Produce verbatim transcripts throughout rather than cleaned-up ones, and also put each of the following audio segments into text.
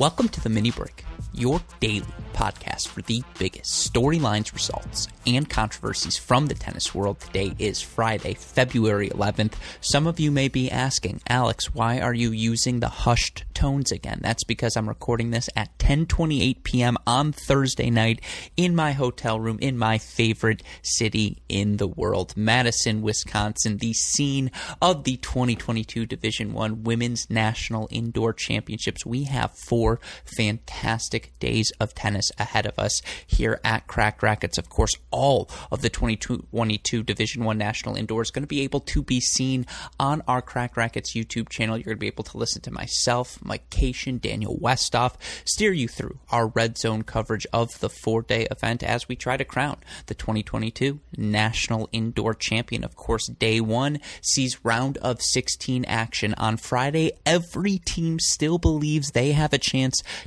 Welcome to The Mini Break, your daily podcast for the biggest storylines, results, and controversies from the tennis world. Today is Friday, February eleventh. Some of you may be asking, Alex, why are you using the hushed tones again? That's because I'm recording this at ten twenty-eight p.m. on Thursday night in my hotel room in my favorite city in the world, Madison, Wisconsin, the scene of the twenty twenty-two Division I Women's National Indoor Championships. We have four fantastic days of tennis ahead of us here at Cracked Rackets. Of course, all of the twenty twenty-two Division I National Indoor is going to be able to be seen on our Cracked Rackets YouTube channel. You're going to be able to listen to myself, Mike Cation, Daniel Westhoff, steer you through our Red Zone coverage of the four-day event as we try to crown the twenty twenty-two National Indoor Champion. Of course, day one sees round of sixteen action on Friday. Every team still believes they have a chance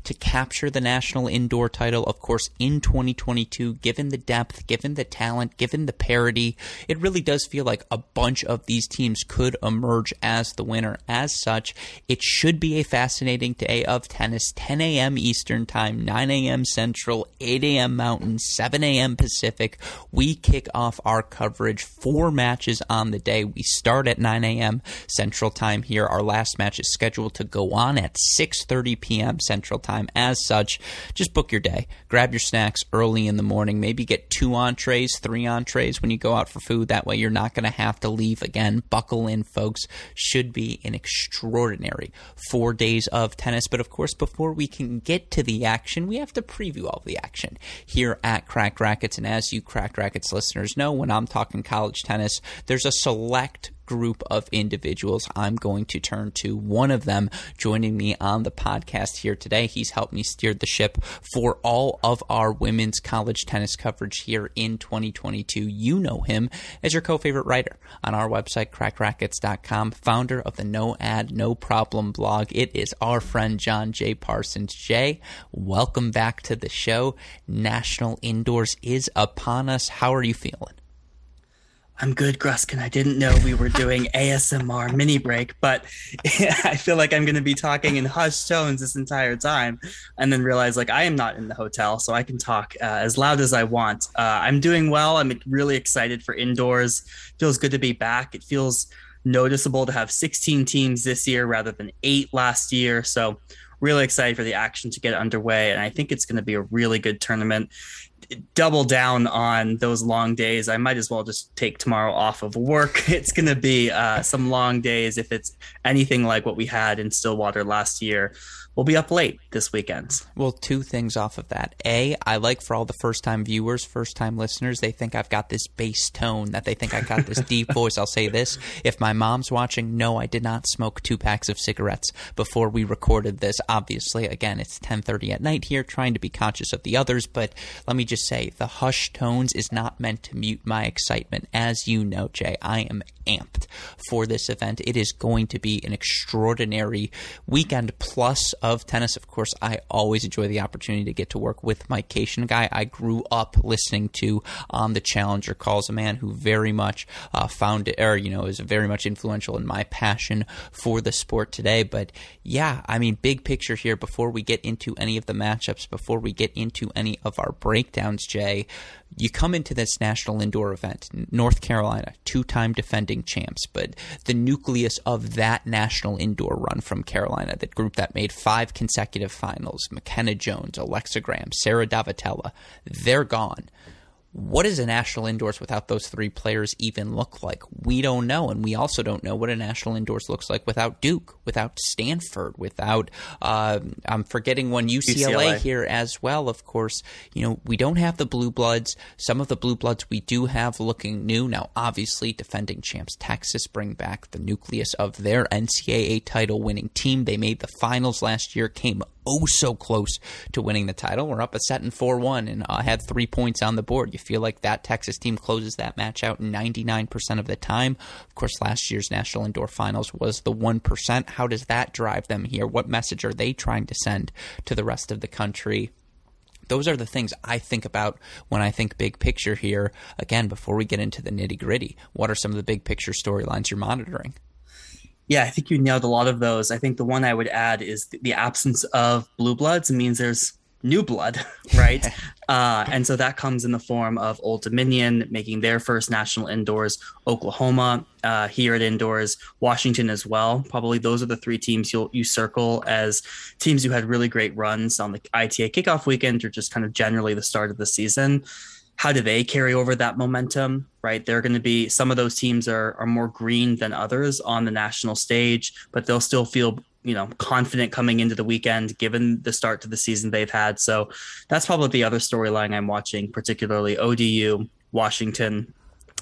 to capture the National Indoor title, of course, in twenty twenty-two. Given the depth, given the talent, given the parity, it really does feel like a bunch of these teams could emerge as the winner. As such, it should be a fascinating day of tennis. ten a.m. Eastern Time, nine a.m. Central, eight a.m. Mountain, seven a.m. Pacific. We kick off our coverage, four matches on the day. We start at nine a.m. Central Time here. Our last match is scheduled to go on at six thirty p.m. Central Time. As such, just book your day. Grab your snacks early in the morning. Maybe get two entrees, three entrees when you go out for food. That way you're not going to have to leave again. Buckle in, folks. Should be an extraordinary four days of tennis. But of course, before we can get to the action, we have to preview all the action here at Cracked Rackets. And as you Cracked Rackets listeners know, when I'm talking college tennis, there's a select group of individuals I'm going to turn to. One of them joining me on the podcast here today. He's helped me steer the ship for all of our women's college tennis coverage here in twenty twenty-two. You know him as your co-favorite writer on our website, crack rackets dot com, founder of the No Ad, No Problem blog. It is our friend, John J. Parsons. Jay, welcome back to the show. National Indoors is upon us. How are you feeling? I'm good, Gruskin. I didn't know we were doing A S M R mini break, but I feel like I'm going to be talking in hushed tones this entire time, and then realize like I am not in the hotel, so I can talk uh, as loud as I want. Uh, I'm doing well. I'm really excited for indoors. Feels good to be back. It feels noticeable to have sixteen teams this year rather than eight last year. So really excited for the action to get underway, and I think it's going to be a really good tournament. Double down on those long days. I might as well just take tomorrow off of work. It's going to be uh, some long days. If it's anything like what we had in Stillwater last year, we'll be up late this weekend. Well, two things off of that. A, I like for all the first-time viewers, first-time listeners, they think I've got this bass tone, that they think I got this deep voice. I'll say this. If my mom's watching, no, I did not smoke two packs of cigarettes before we recorded this. Obviously, again, it's ten thirty at night here, trying to be conscious of the others, but let me just say, the hushed tones is not meant to mute my excitement. As you know, Jay, I am amped for this event. It is going to be an extraordinary weekend plus of tennis. Of course, I always enjoy the opportunity to get to work with Mike Cation, a guy I grew up listening to on the Challenger calls, a man who very much uh, found or you know is very much influential in my passion for the sport today. But yeah, I mean, big picture here. Before we get into any of the matchups, before we get into any of our breakdowns, Jay, you come into this national indoor event, North Carolina, two-time defending champs, but the nucleus of that national indoor run from Carolina, that group that made five. Five consecutive finals, McKenna Jones, Alexa Graham, Sarah Davatella, they're gone. What does a national indoors without those three players even look like? We don't know, and we also don't know what a national indoors looks like without Duke, without Stanford, without, uh, I'm forgetting one, U C L A, U C L A here as well, of course. You know, we don't have the Blue Bloods. Some of the Blue Bloods we do have looking new. Now, obviously, defending champs Texas bring back the nucleus of their N C A A title-winning team. They made the finals last year, came oh so close to winning the title. We're up a set in four one and uh, had three points on the board. You feel like that Texas team closes that match out ninety-nine percent of the time. Of course, last year's National Indoor Finals was the one percent. How does that drive them here? What message are they trying to send to the rest of the country? Those are the things I think about when I think big picture here. Again, before we get into the nitty-gritty, what are some of the big picture storylines you're monitoring? Yeah, I think you nailed a lot of those. I think the one I would add is the absence of blue bloods means there's new blood, right? uh, and so that comes in the form of Old Dominion making their first national indoors, Oklahoma uh, here at indoors, Washington as well. Probably those are the three teams you'll you circle as teams who had really great runs on the I T A kickoff weekend or just kind of generally the start of the season. How do they carry over that momentum, right? They're going to be, some of those teams are are more green than others on the national stage, but they'll still feel, you know, confident coming into the weekend, given the start to the season they've had. So that's probably the other storyline I'm watching, particularly O D U, Washington,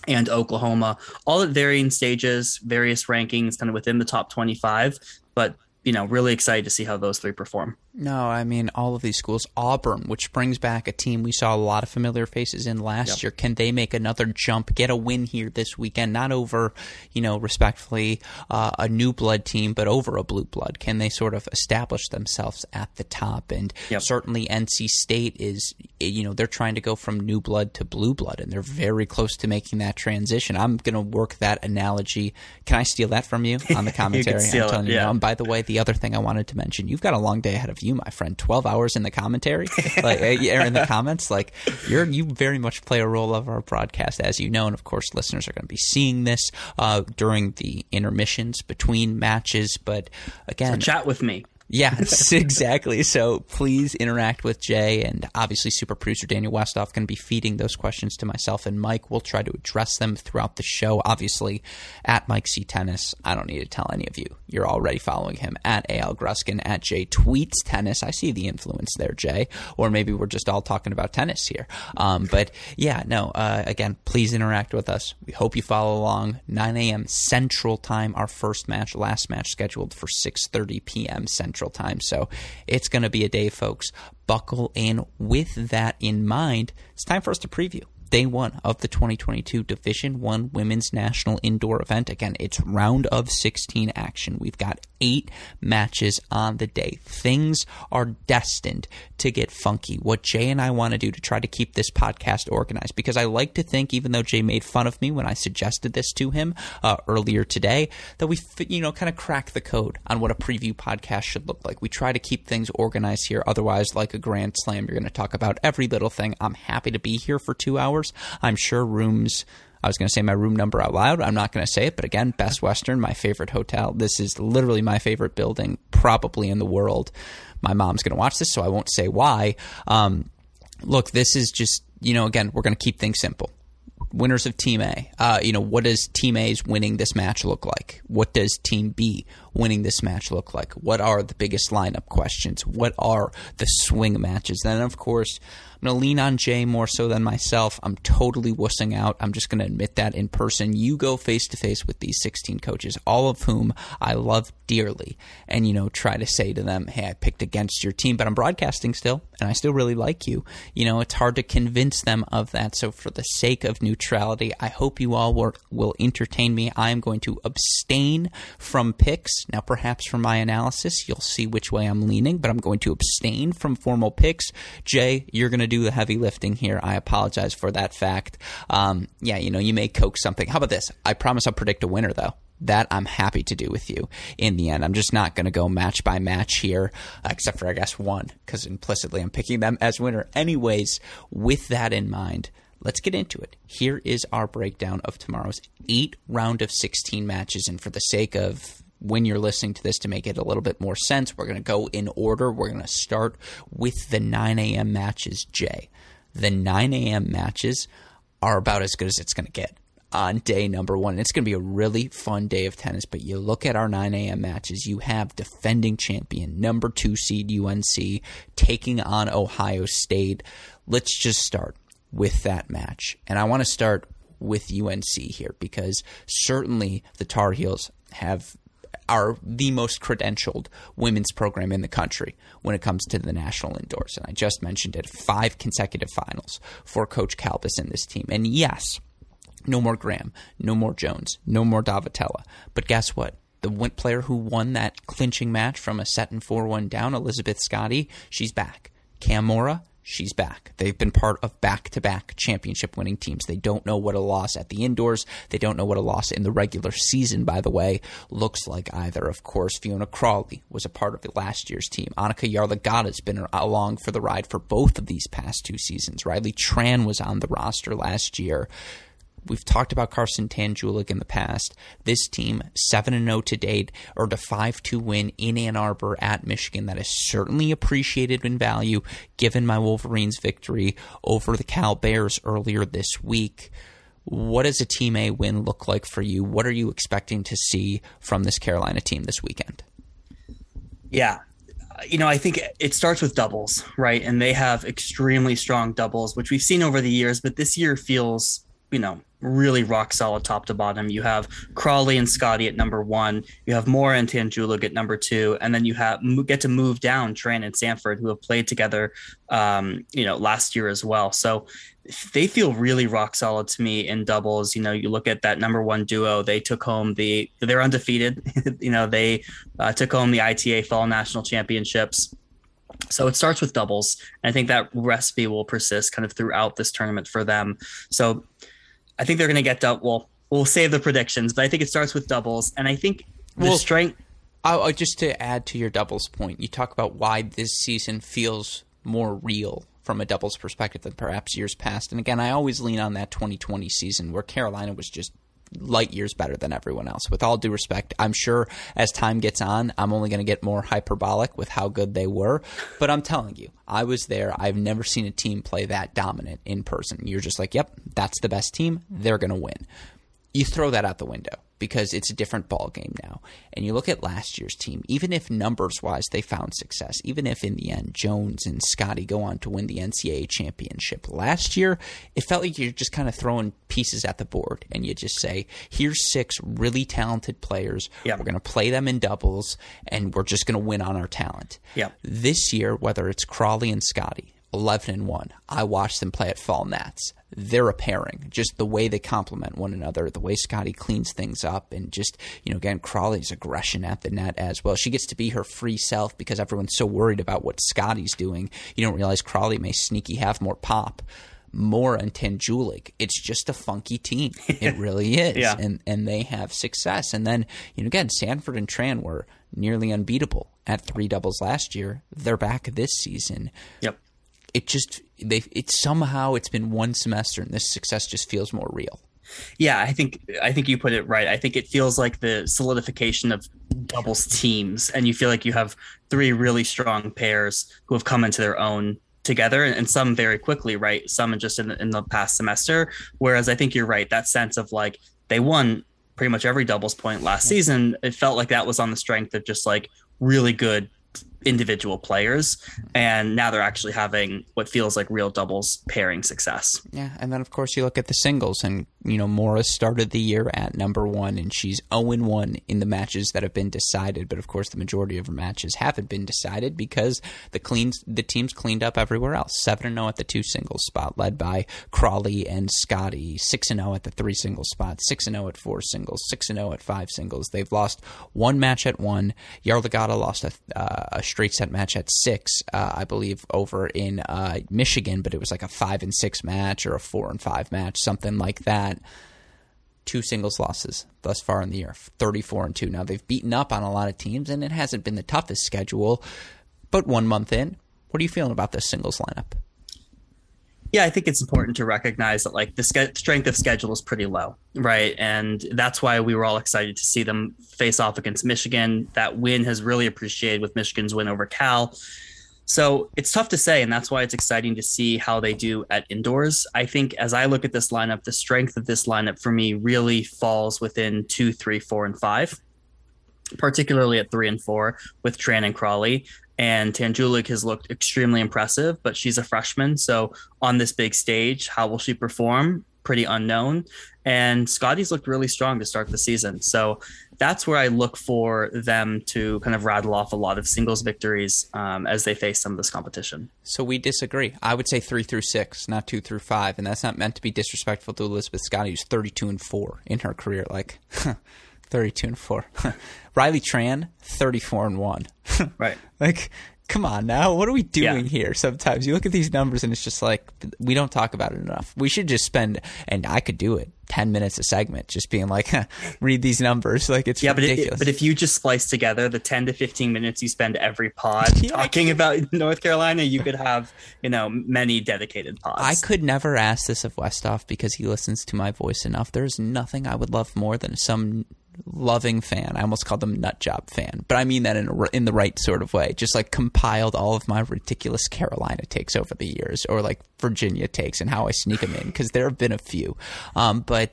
and Oklahoma, all at varying stages, various rankings, kind of within the top twenty-five, but you know, really excited to see how those three perform. No, I mean, all of these schools. Auburn, which brings back a team we saw a lot of familiar faces in last yep. year. Can they make another jump, get a win here this weekend? Not over, you know, respectfully, uh, a new blood team, but over a blue blood. Can they sort of establish themselves at the top? And yep. certainly N C State is, you know, they're trying to go from new blood to blue blood, and they're very close to making that transition. I'm going to work that analogy. Can I steal that from you on the commentary? you can steal I'm telling it, yeah. you. Know, and by the way, the other thing I wanted to mention, you've got a long day ahead of you, my friend. twelve hours in the commentary like, or in the comments. Like you're, you very much play a role of our broadcast, as you know. And of course, listeners are going to be seeing this uh, during the intermissions between matches. But again, so chat with me. Yeah, exactly. So please interact with Jay, and obviously super producer Daniel Westhoff going to be feeding those questions to myself and Mike. We'll try to address them throughout the show. Obviously, at Mike C. Tennis, I don't need to tell any of you. You're already following him. At A L Gruskin, at Jay Tweets Tennis. I see the influence there, Jay. Or maybe we're just all talking about tennis here. Um, but yeah, no, uh, again, please interact with us. We hope you follow along. nine a.m. Central Time, our first match, last match scheduled for six thirty p.m. Central Time. So it's going to be a day, folks. Buckle in. With that in mind, it's time for us to preview day one of the twenty twenty-two Division I Women's National Indoor Event. Again, it's round of sixteen action. We've got eight matches on the day. Things are destined to get funky. What Jay and I want to do to try to keep this podcast organized, because I like to think, even though Jay made fun of me when I suggested this to him uh, earlier today, that we, you know, kind of crack the code on what a preview podcast should look like. We try to keep things organized here. Otherwise, like a grand slam, you're going to talk about every little thing. I'm happy to be here for two hours. I'm sure rooms – I was going to say my room number out loud. I'm not going to say it, but again, Best Western, my favorite hotel. This is literally my favorite building probably in the world. My mom's going to watch this, so I won't say why. Um, look, this is just – you know, again, we're going to keep things simple. Winners of Team A, uh, you know, what does Team A's winning this match look like? What does Team B winning this match look like? What are the biggest lineup questions? What are the swing matches? Then, of course, I'm going to lean on Jay more so than myself. I'm totally wussing out. I'm just going to admit that in person. You go face-to-face with these sixteen coaches, all of whom I love dearly, and, you know, try to say to them, hey, I picked against your team, but I'm broadcasting still, and I still really like you. You know, it's hard to convince them of that, so for the sake of neutrality, I hope you all will, will entertain me. I am going to abstain from picks. Now, perhaps from my analysis, you'll see which way I'm leaning, but I'm going to abstain from formal picks. Jay, you're going to do the heavy lifting here. I apologize for that fact. Um, yeah, you know, you may coax something. How about this? I promise I'll predict a winner, though. That I'm happy to do with you in the end. I'm just not going to go match by match here, except for, I guess, one, because implicitly I'm picking them as winner. Anyways, with that in mind, let's get into it. Here is our breakdown of tomorrow's eight round of sixteen matches, and for the sake of when you're listening to this, to make it a little bit more sense, we're going to go in order. We're going to start with the nine a.m. matches, Jay. The nine a.m. matches are about as good as it's going to get on day number one. It's going to be a really fun day of tennis, but you look at our nine a.m. matches. You have defending champion, number two seed U N C, taking on Ohio State. Let's just start with that match. And I want to start with U N C here, because certainly the Tar Heels have – are the most credentialed women's program in the country when it comes to the national indoors. And I just mentioned it, five consecutive finals for Coach Kalbus and this team. And yes, no more Graham, no more Jones, no more Davatella. But guess what? The player who won that clinching match from a set and four one down, Elizabeth Scotti, she's back. Cam Mora, she's back. They've been part of back-to-back championship-winning teams. They don't know what a loss at the indoors, they don't know what a loss in the regular season, by the way, looks like either. Of course, Fiona Crawley was a part of the last year's team. Annika Jarlagata's been along for the ride for both of these past two seasons. Riley Tran was on the roster last year. We've talked about Carson Tanjulik in the past. This team, seven and oh to date, earned a five two win in Ann Arbor at Michigan. That is certainly appreciated in value, given my Wolverines' victory over the Cal Bears earlier this week. What does a Team A win look like for you? What are you expecting to see from this Carolina team this weekend? Yeah. You know, I think it starts with doubles, right? And they have extremely strong doubles, which we've seen over the years, but this year feels, you know, really rock solid top to bottom. You have Crawley and Scotty at number one. You have Moore and Tanjulik at number two. And then you have get to move down Tran and Sanford, who have played together, um, you know, last year as well. So they feel really rock solid to me in doubles. You know, you look at that number one duo, they took home the, they're undefeated. you know, they uh, took home the I T A Fall National Championships. So it starts with doubles. And I think that recipe will persist kind of throughout this tournament for them. So I think they're going to get double. Well, we'll save the predictions, but I think it starts with doubles. And I think the well, strength. I'll, just to add to your doubles point, you talk about why this season feels more real from a doubles perspective than perhaps years past. And again, I always lean on that twenty twenty season where Carolina was just light years better than everyone else. With all due respect, I'm sure as time gets on, I'm only going to get more hyperbolic with how good they were. But I'm telling you, I was there. I've never seen a team play that dominant in person. You're just like, yep, that's the best team. They're going to win. You throw that out the window because it's a different ball game now. And you look at last year's team, even if numbers-wise they found success, even if in the end Jones and Scotty go on to win the N C A A championship last year, it felt like you're just kind of throwing pieces at the board and you just say, here's six really talented players. Yep. We're going to play them in doubles and we're just going to win on our talent. Yep. This year, whether it's Crawley and Scotty, eleven and one, I watched them play at Fall Nats. They're a pairing, just the way they complement one another, the way Scotty cleans things up, and just, you know, again, Crawley's aggression at the net as well. She gets to be her free self because everyone's so worried about what Scotty's doing. You don't realize Crawley may sneaky have more pop. Moore and Tanjulik, it's just a funky team. It really is. yeah. And and they have success. And then, you know, again, Sanford and Tran were nearly unbeatable at three doubles last year. They're back this season. Yep. It just they it somehow it's been one semester and this success just feels more real. Yeah, I think I think you put it right. I think it feels like the solidification of doubles teams, and you feel like you have three really strong pairs who have come into their own together, and some very quickly, right? Some just in the, in the past semester. Whereas I think you're right, that sense of like they won pretty much every doubles point last yeah. season. It felt like that was on the strength of just like really good individual players, and now they're actually having what feels like real doubles pairing success. Yeah, and then of course you look at the singles, and you know, Morris started the year at number one, and she's oh and one in the matches that have been decided. But of course, the majority of her matches haven't been decided because the cleans the teams cleaned up everywhere else. seven and oh at the two singles spot, led by Crawley and Scotty. six and oh at the three singles spot. six and oh at four singles. six and oh at five singles. They've lost one match at one. Jarlagata lost a, uh, a straight set match at six, uh, I believe, over in uh, Michigan, but it was like a five and six match or a four and five match, something like that. Two singles losses thus far in the year, thirty-four and two. Now they've beaten up on a lot of teams, and it hasn't been the toughest schedule. But one month in, what are you feeling about this singles lineup? Yeah, I think it's important to recognize that like the ske- strength of schedule is pretty low, right? And that's why we were all excited to see them face off against Michigan. That win has really appreciated with Michigan's win over Cal. So it's tough to say, and that's why it's exciting to see how they do at indoors. I think as I look at this lineup, the strength of this lineup for me really falls within two, three, four, and five, particularly at three and four with Tran and Crawley. And Tanjulik has looked extremely impressive, but she's a freshman. So on this big stage, how will she perform? Pretty unknown. And Scotty's looked really strong to start the season. So that's where I look for them to kind of rattle off a lot of singles victories um, as they face some of this competition. So we disagree. I would say three through six, not two through five. And that's not meant to be disrespectful to Elizabeth Scotty, who's thirty-two and four in her career. Like, thirty-two and four. Riley Tran, thirty-four and one. Right. Like, come on now, what are we doing yeah. here? Sometimes you look at these numbers and it's just like, we don't talk about it enough. We should just spend, and I could do it, ten minutes a segment just being like, huh, read these numbers. Like, it's yeah, ridiculous. But, it, but if you just splice together the ten to fifteen minutes you spend every pod yeah, talking about North Carolina, you could have, you know, many dedicated pods. I could never ask this of Westhoff because he listens to my voice enough. There's nothing I would love more than some loving fan. I almost called them nut job fan, but I mean that in a, in the right sort of way. Just like compiled all of my ridiculous Carolina takes over the years, or like Virginia takes and how I sneak them in, because there have been a few. Um, but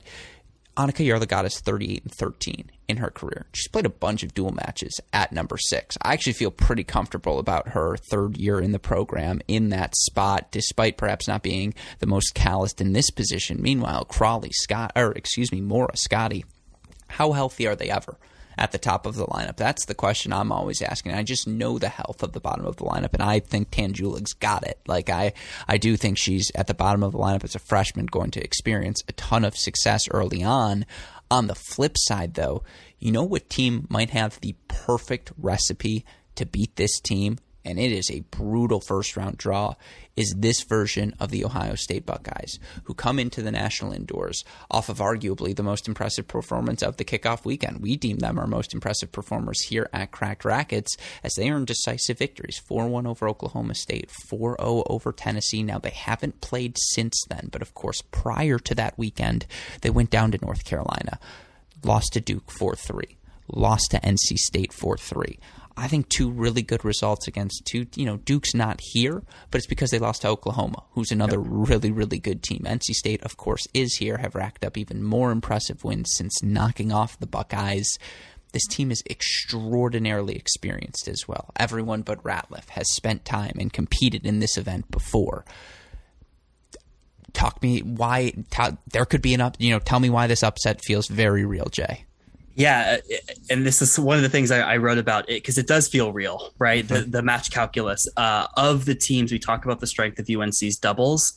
Annika Yarlagadda is thirty-eight and thirteen in her career. She's played a bunch of dual matches at number six. I actually feel pretty comfortable about her third year in the program in that spot, despite perhaps not being the most calloused in this position. Meanwhile, Crawley Scott, or excuse me, Maura Scotty. How healthy are they ever at the top of the lineup? That's the question I'm always asking. I just know the health of the bottom of the lineup, and I think Tanjulik's got it. Like I, I do think she's at the bottom of the lineup as a freshman, going to experience a ton of success early on. On the flip side, though, you know what team might have the perfect recipe to beat this team? And it is a brutal first-round draw, is this version of the Ohio State Buckeyes, who come into the national indoors off of arguably the most impressive performance of the kickoff weekend. We deem them our most impressive performers here at Cracked Rackets, as they earned decisive victories, four one over Oklahoma State, four oh over Tennessee. Now, they haven't played since then, but of course, prior to that weekend, they went down to North Carolina, lost to Duke four three, lost to N C State four three. I think two really good results against two, you know, Duke's not here, but it's because they lost to Oklahoma, who's another yep. really, really good team. N C State, of course, is here, have racked up even more impressive wins since knocking off the Buckeyes. This team is extraordinarily experienced as well. Everyone but Ratliff has spent time and competed in this event before. Talk me why t- there could be an up, you know, tell me why this upset feels very real, Jay. Yeah, and this is one of the things I, I wrote about it, because it does feel real, right? The, the match calculus uh, of the teams. We talk about the strength of U N C's doubles.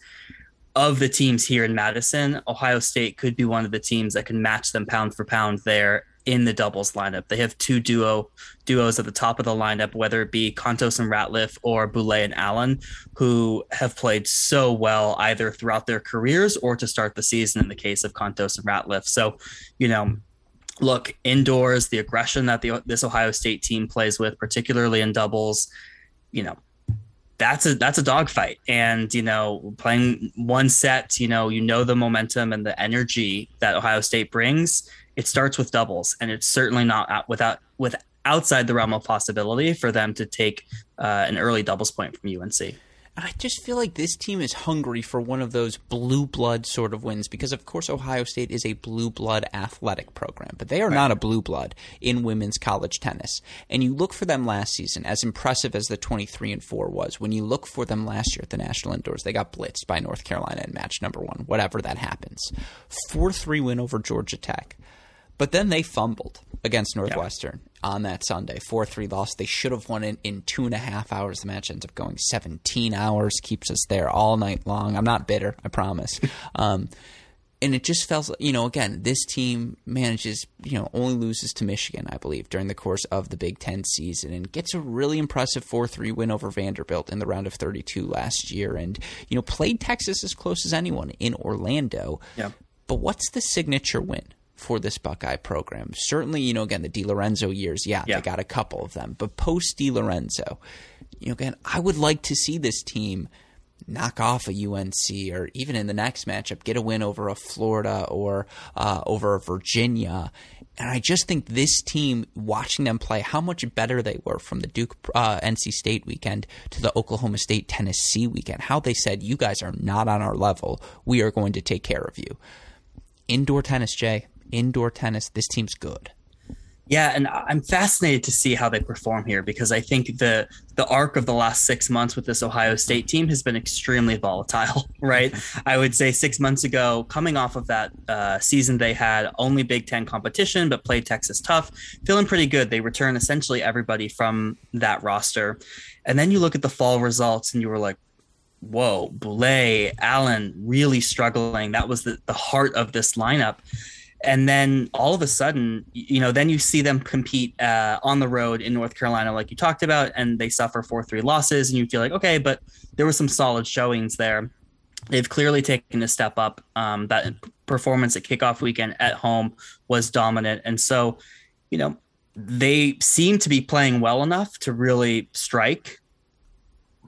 Of the teams here in Madison, Ohio State could be one of the teams that can match them pound for pound there in the doubles lineup. They have two duo duos at the top of the lineup, whether it be Kontos and Ratliff or Boulay and Allen, who have played so well either throughout their careers or to start the season in the case of Kontos and Ratliff. So, you know, look, indoors, the aggression that the, this Ohio State team plays with, particularly in doubles, you know, that's a that's a dogfight. And, you know, playing one set, you know, you know the momentum and the energy that Ohio State brings. It starts with doubles, and it's certainly not out, without with outside the realm of possibility for them to take uh, an early doubles point from U N C. I just feel like this team is hungry for one of those blue blood sort of wins because, of course, Ohio State is a blue blood athletic program, but they are right. not a blue blood in women's college tennis. And you look for them last season, as impressive as the twenty-three and four was, when you look for them last year at the national indoors, they got blitzed by North Carolina in match number one, whatever that happens. four three win over Georgia Tech. But then they fumbled against Northwestern yeah. on that Sunday. four three loss. They should have won it in two and a half hours. The match ends up going seventeen hours, keeps us there all night long. I'm not bitter, I promise. um, and it just felt, you know, again, this team manages, you know, only loses to Michigan, I believe, during the course of the Big Ten season, and gets a really impressive four three win over Vanderbilt in the round of thirty-two last year, and, you know, played Texas as close as anyone in Orlando. Yeah. But what's the signature win for this Buckeye program? Certainly, you know, again, the DiLorenzo years, yeah, yeah, they got a couple of them. But post DiLorenzo, you know, again, I would like to see this team knock off a U N C, or even in the next matchup, get a win over a Florida or uh, over a Virginia. And I just think this team, watching them play, how much better they were from the Duke uh, N C State weekend to the Oklahoma State Tennessee weekend, how they said, you guys are not on our level. We are going to take care of you. Indoor tennis, Jay. Indoor tennis, this team's good. Yeah, and I'm fascinated to see how they perform here, because I think the the arc of the last six months with this Ohio State team has been extremely volatile, right? I would say six months ago, coming off of that uh, season, they had only Big Ten competition, but played Texas tough, feeling pretty good. They return essentially everybody from that roster. And then you look at the fall results and you were like, whoa, Boulay, Allen really struggling. That was the, the heart of this lineup. And then all of a sudden, you know, then you see them compete uh, on the road in North Carolina, like you talked about, and they suffer four three losses. And you feel like, okay, but there were some solid showings there. They've clearly taken a step up. Um, that performance at kickoff weekend at home was dominant. And so, you know, they seem to be playing well enough to really strike.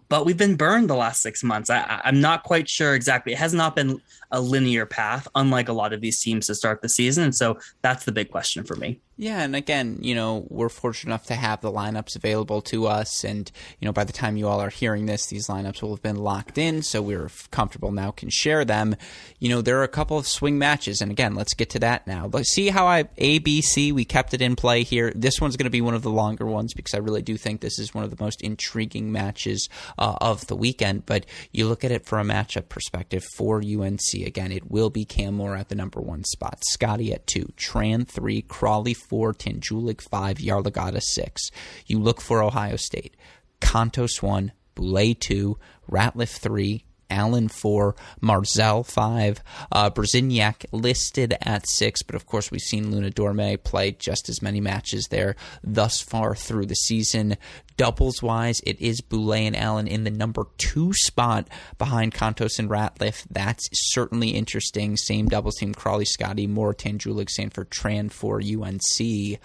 But we've been burned the last six months. I, I'm not quite sure exactly. It has not been a linear path, unlike a lot of these teams to start the season. And so that's the big question for me. Yeah. And again, you know, we're fortunate enough to have the lineups available to us. And, you know, by the time you all are hearing this, these lineups will have been locked in. So we're comfortable now, can share them. You know, there are a couple of swing matches. And again, let's get to that now. Let's see how I A, B, C, we kept it in play here. This one's going to be one of the longer ones because I really do think this is one of the most intriguing matches uh, of the weekend. But you look at it from a matchup perspective for U N C. Again, it will be Cam Moore at the number one spot, Scotty at two, Tran three, Crawley four, Tanjulik five, Yarlagata six. You look for Ohio State, Kontos one, Boulay two, Ratliff three, Allen four, Marzell five, uh, Brzezinyak listed at six, but of course we've seen Luna Dorme play just as many matches there thus far through the season. Doubles-wise, it is Boulay and Allen in the number two spot behind Kontos and Ratliff. That's certainly interesting. Same doubles team, Crawley, Scotty, Moore, Tanjulik, Sanford, Tran for U N C.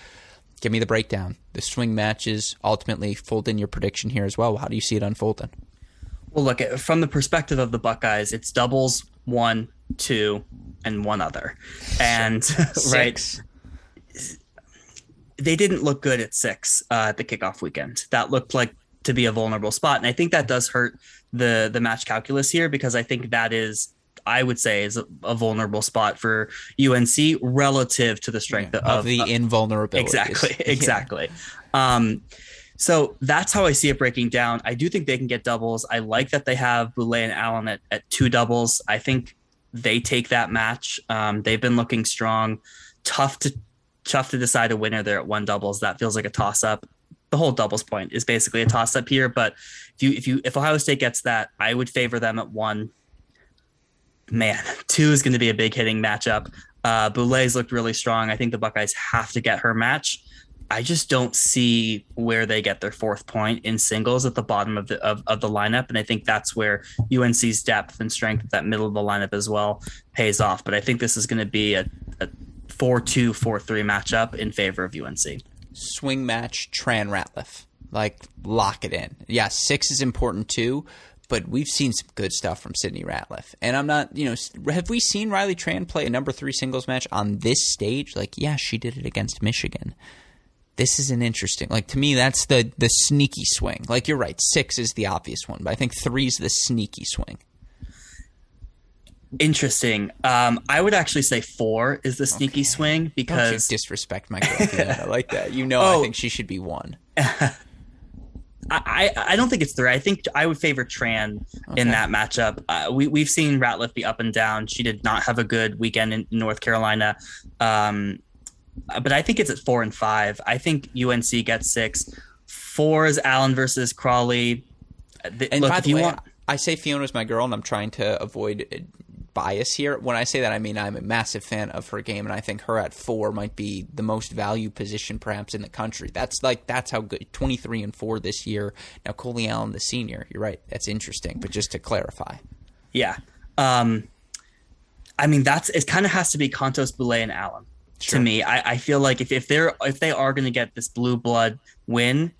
Give me the breakdown. The swing matches, ultimately fold in your prediction here as well. How do you see it unfolding? Well, look, from the perspective of the Buckeyes, it's doubles one, two, and one other. And right, they didn't look good at six uh, at the kickoff weekend. That looked like to be a vulnerable spot. And I think that does hurt the the match calculus here, because I think that is, I would say, is a, a vulnerable spot for U N C relative to the strength yeah, of, of the of, invulnerability. Exactly, exactly. Yeah. Um So that's how I see it breaking down. I do think they can get doubles. I like that they have Boulay and Allen at, at two doubles. I think they take that match. Um, they've been looking strong. Tough to tough to decide a winner there at one doubles. That feels like a toss-up. The whole doubles point is basically a toss-up here. But if you if you if Ohio State gets that, I would favor them at one. Man, two is going to be a big hitting matchup. Uh, Boulay's looked really strong. I think the Buckeyes have to get her match. I just don't see where they get their fourth point in singles at the bottom of the of, of the lineup. And I think that's where U N C's depth and strength at that middle of the lineup as well pays off. But I think this is going to be a, a four two, four three matchup in favor of U N C. Swing match, Tran Ratliff. Like, lock it in. Yeah, six is important too. But we've seen some good stuff from Sidney Ratliff. And I'm not, you know, have we seen Riley Tran play a number three singles match on this stage? Like, yeah, she did it against Michigan. This is an interesting, like, to me, that's the the sneaky swing. Like, you're right, six is the obvious one, but I think three's the sneaky swing. Interesting. Um, I would actually say four is the sneaky okay. swing because don't you disrespect my girl. Yeah, I like that. You know, oh, I think she should be one. I, I I don't think it's three. I think I would favor Tran okay. in that matchup. Uh, we we've seen Ratliff be up and down. She did not have a good weekend in North Carolina. Um, But I think it's at four and five. I think U N C gets six. Four is Allen versus Crawley. The, and look, by the way, want- I say Fiona's my girl, and I'm trying to avoid bias here. When I say that, I mean I'm a massive fan of her game, and I think her at four might be the most value position perhaps in the country. That's like that's how good. twenty-three and four this year. Now, Coley Allen, the senior. You're right. That's interesting. But just to clarify. Yeah. Um, I mean, that's it kind of has to be Kontos, Boulay, and Allen. Sure. To me, I, I feel like if, if they're if they are going to get this blue blood win,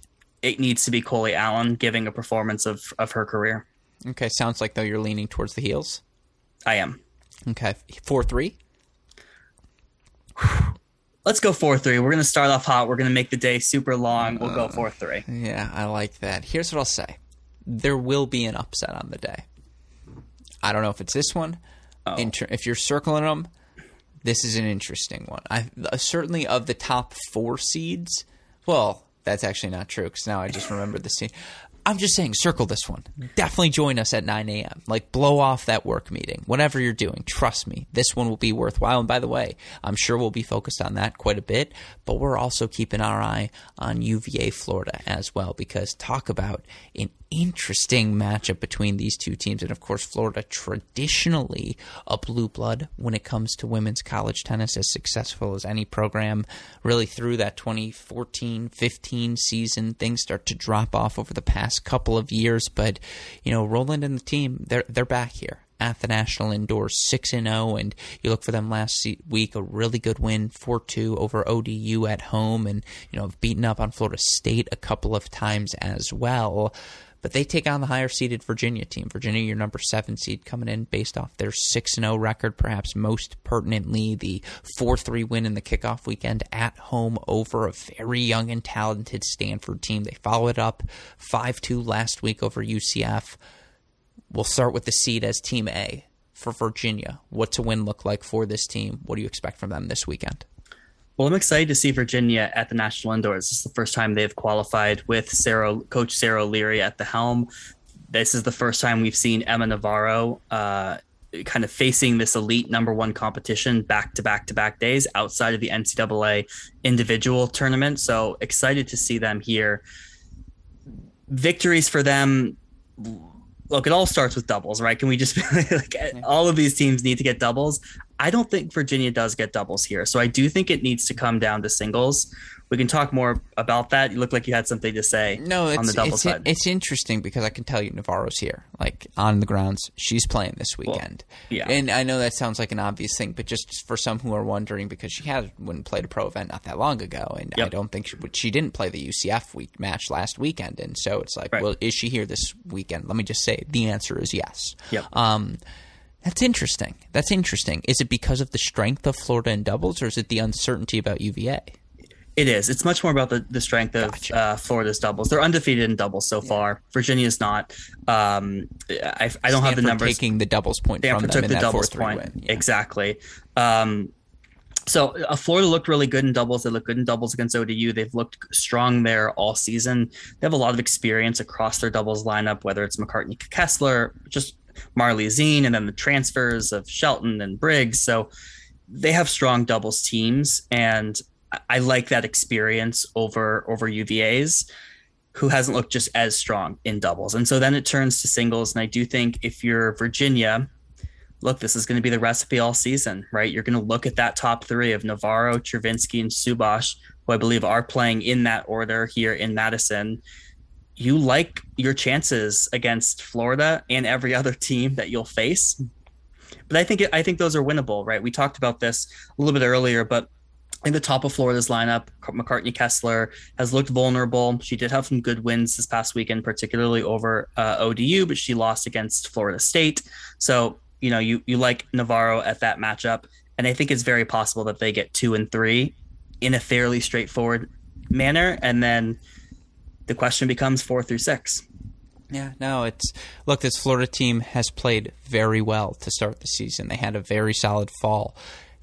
it needs to be Coley Allen giving a performance of, of her career. Okay, sounds like though you're leaning towards the heels. I am. Okay, four three. Let's go four three. We're going to start off hot. We're going to make the day super long. We'll uh, go four three. Yeah, I like that. Here's what I'll say: there will be an upset on the day. I don't know if it's this one. Oh. Inter- if you're circling them. This is an interesting one. I certainly of the top four seeds. Well, that's actually not true because now I just remembered the scene. I'm just saying, circle this one. Definitely join us at nine a.m. Like, blow off that work meeting. Whatever you're doing, trust me, this one will be worthwhile. And by the way, I'm sure we'll be focused on that quite a bit, but we're also keeping our eye on U V A Florida as well, because talk about an interesting matchup between these two teams. And, of course, Florida traditionally a blue blood when it comes to women's college tennis, as successful as any program. Really through that twenty fourteen fifteen season, things start to drop off over the past couple of years. But, you know, Roland and the team, they're they're back here at the National Indoors, six and oh, and you look for them last week, a really good win, four two over O D U at home, and, you know, have beaten up on Florida State a couple of times as well. But they take on the higher-seeded Virginia team. Virginia, your number seven seed, coming in based off their six and oh record, perhaps most pertinently the four three win in the kickoff weekend at home over a very young and talented Stanford team. They followed up five two last week over U C F. We'll start with the seed as Team A for Virginia. What's a win look like for this team? What do you expect from them this weekend? Well, I'm excited to see Virginia at the National Indoors. This is the first time they've qualified with Sarah, Coach Sarah O'Leary at the helm. This is the first time we've seen Emma Navarro uh, kind of facing this elite number one competition back to back to back days outside of the N C double A individual tournament. So excited to see them here. Victories for them. Look, it all starts with doubles, right? Can we just like all of these teams need to get doubles? I don't think Virginia does get doubles here. So I do think it needs to come down to singles. We can talk more about that. You look like you had something to say no, on the double it's, side. It's interesting because I can tell you Navarro's here, like on the grounds. She's playing this weekend. Well, yeah. And I know that sounds like an obvious thing, but just for some who are wondering, because she had wouldn't played a pro event not that long ago, and yep. I don't think she, she didn't play the U C F week match last weekend. And so it's like, right. Well, is she here this weekend? Let me just say the answer is yes. Yep. Um, That's interesting. That's interesting. Is it because of the strength of Florida in doubles, or is it the uncertainty about U V A? It is. It's much more about the, the strength of gotcha. uh, Florida's doubles. They're undefeated in doubles so yeah. far. Virginia's not. Um, I, I don't Stanford have the numbers. Taking the doubles point Stanford from them took in the that doubles point. Win. Yeah. Exactly. Um, so uh, Florida looked really good in doubles. They looked good in doubles against O D U. They've looked strong there all season. They have a lot of experience across their doubles lineup, whether it's McCartney Kessler, just Marley Zine, and then the transfers of Shelton and Briggs. So they have strong doubles teams, and I like that experience over over U V A's, who hasn't looked just as strong in doubles. And so then it turns to singles, and I do think if you're Virginia, look, this is going to be the recipe all season, right? You're going to look at that top three of Navarro, Chervinsky, and Subash, who I believe are playing in that order here in Madison. You like your chances against Florida and every other team that you'll face. But I think I think those are winnable, right? We talked about this a little bit earlier, but in the top of Florida's lineup, McCartney Kessler has looked vulnerable. She did have some good wins this past weekend, particularly over uh, O D U, but she lost against Florida State. So, you know, you you like Navarro at that matchup. And I think it's very possible that they get two and three in a fairly straightforward manner. And then the question becomes four through six. Yeah, no, it's – look, this Florida team has played very well to start the season. They had a very solid fall.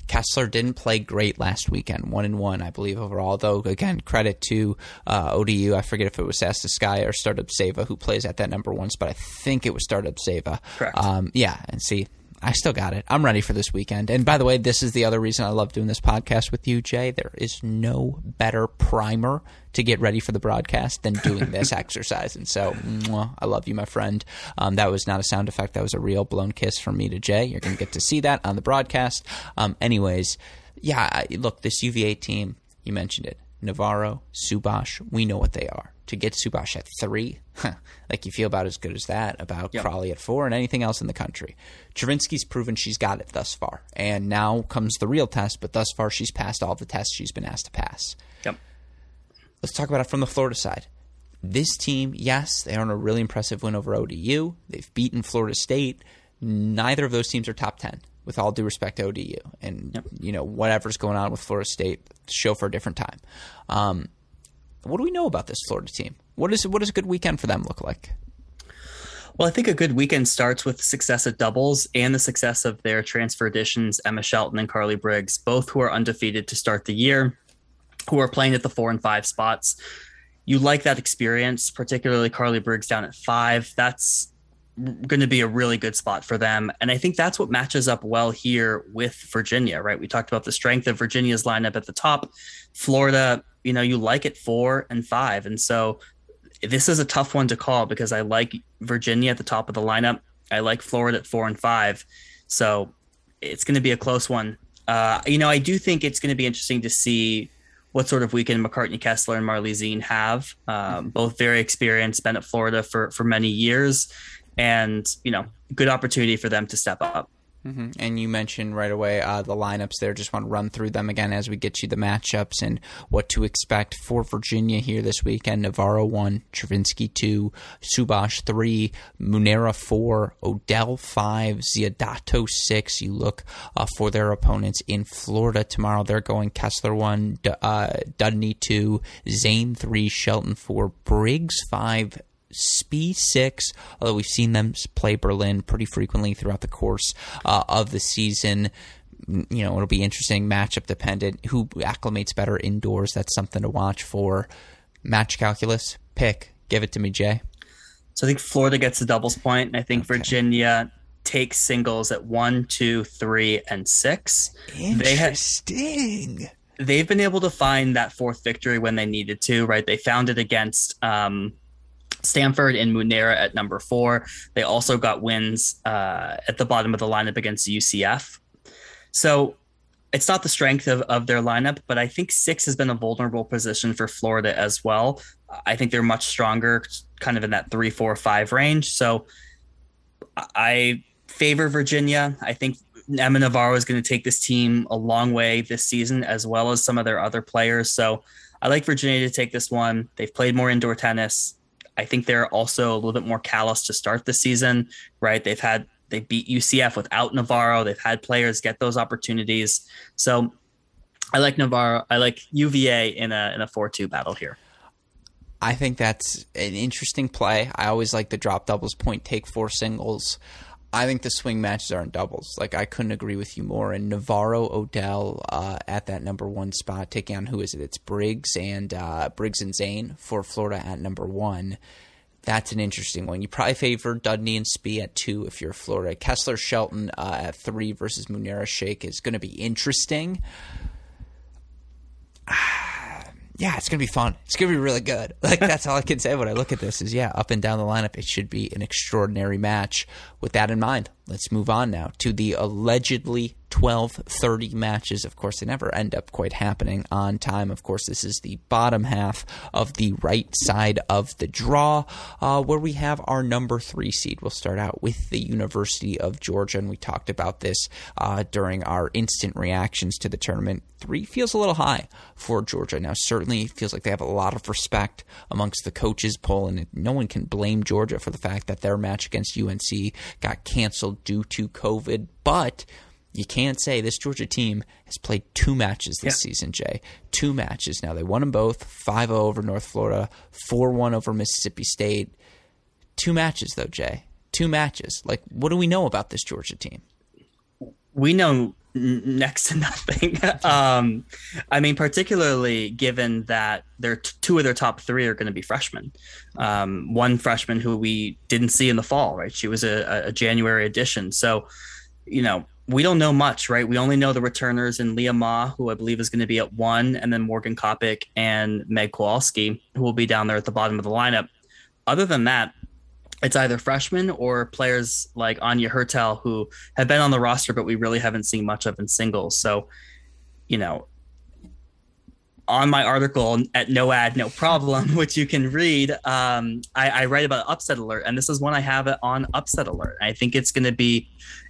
Kessler didn't play great last weekend, one and one, I believe, overall. Though, again, credit to uh, O D U. I forget if it was Sastaskaya or Stardubseva who plays at that number one spot. I think it was Stardubseva. Correct. Um, yeah, and see – I still got it. I'm ready for this weekend. And by the way, this is the other reason I love doing this podcast with you, Jay. There is no better primer to get ready for the broadcast than doing this exercise. And so mwah, I love you, my friend. Um, that was not a sound effect. That was a real blown kiss from me to Jay. You're going to get to see that on the broadcast. Um, anyways, yeah, I, look, this U V A team, you mentioned it. Navarro, Subash, we know what they are. To get Subash at three, huh, like you feel about as good as that, about yep. Crawley at four and anything else in the country. Chervinsky's proven she's got it thus far, and now comes the real test, but thus far she's passed all the tests she's been asked to pass. Yep. Let's talk about it from the Florida side. This team, yes, they earned a really impressive win over O D U. They've beaten Florida State. Neither of those teams are top ten. With all due respect to O D U and, yep. you know, whatever's going on with Florida State, show for a different time. Um, what do we know about this Florida team? What is what does a good weekend for them look like? Well, I think a good weekend starts with success at doubles and the success of their transfer additions, Emma Shelton and Carly Briggs, both who are undefeated to start the year, who are playing at the four and five spots. You like that experience, particularly Carly Briggs down at five. That's going to be a really good spot for them. And I think that's what matches up well here with Virginia, right? We talked about the strength of Virginia's lineup at the top. Florida, you know, you like it four and five. And so this is a tough one to call because I like Virginia at the top of the lineup. I like Florida at four and five. So it's going to be a close one. Uh, you know, I do think it's going to be interesting to see what sort of weekend McCartney Kessler and Marley Zine have. Um, both very experienced, been at Florida for, for many years, and, you know, good opportunity for them to step up. Mm-hmm. And you mentioned right away uh, the lineups there. Just want to run through them again as we get you the matchups and what to expect for Virginia here this weekend. Navarro one, Travinsky two, Subash three, Munera four, Odell five, Ziadato six. You look uh, for their opponents in Florida tomorrow. They're going Kessler one, D- uh, Dudney two, Zane three, Shelton four, Briggs five, Spee six, although we've seen them play Berlin pretty frequently throughout the course uh, of the season. You know, it'll be interesting, matchup dependent. Who acclimates better indoors? That's something to watch for. Match calculus, pick, give it to me, Jay. So I think Florida gets the doubles point, and I think okay. Virginia takes singles at one, two, three, and six. Interesting. They ha- they've been able to find that fourth victory when they needed to, right? They found it against um, Stanford and Munera at number four. They also got wins uh, at the bottom of the lineup against U C F. So it's not the strength of, of their lineup, but I think six has been a vulnerable position for Florida as well. I think they're much stronger kind of in that three, four, five range. So I favor Virginia. I think Emma Navarro is going to take this team a long way this season, as well as some of their other players. So I like Virginia to take this one. They've played more indoor tennis. I think they're also a little bit more callous to start the season, right? They've had, they beat U C F without Navarro. They've had players get those opportunities. So I like Navarro. I like U V A in a, in a four two battle here. I think that's an interesting play. I always like the drop doubles point, take four singles. I think the swing matches are in doubles. Like, I couldn't agree with you more. And Navarro, Odell uh, at that number one spot, taking on who is it? It's Briggs and uh, Briggs and Zane for Florida at number one. That's an interesting one. You probably favor Dudney and Spee at two if you're Florida. Kessler Shelton uh, at three versus Munera Shake is going to be interesting. Yeah, it's going to be fun. It's going to be really good. Like, that's all I can say when I look at this is, yeah, up and down the lineup, it should be an extraordinary match. With that in mind, let's move on now to the allegedly twelve thirty matches. Of course, they never end up quite happening on time. Of course, this is the bottom half of the right side of the draw uh, where we have our number three seed. We'll start out with the University of Georgia, and we talked about this uh, during our instant reactions to the tournament. Three feels a little high for Georgia. Now, certainly it feels like they have a lot of respect amongst the coaches poll, and no one can blame Georgia for the fact that their match against U N C got canceled due to COVID, but you can't say this Georgia team has played two matches this yeah. season, Jay. Two matches. Now, they won them both, five oh over North Florida, four one over Mississippi State. Two matches, though, Jay. Two matches. Like, what do we know about this Georgia team? We know next to nothing. um, I mean, particularly given that their t- two of their top three are going to be freshmen. Um, one freshman who we didn't see in the fall, right? She was a, a January addition. So, you know, we don't know much, right? We only know the returners in Leah Ma, who I believe is going to be at one, and then Morgan Kopik and Meg Kowalski, who will be down there at the bottom of the lineup. Other than that, it's either freshmen or players like Anya Hertel, who have been on the roster, but we really haven't seen much of in singles. So, you know, on my article at No Ad, No Problem, which you can read, um, I, I write about upset alert, and this is one I have it on upset alert. I think it's going to be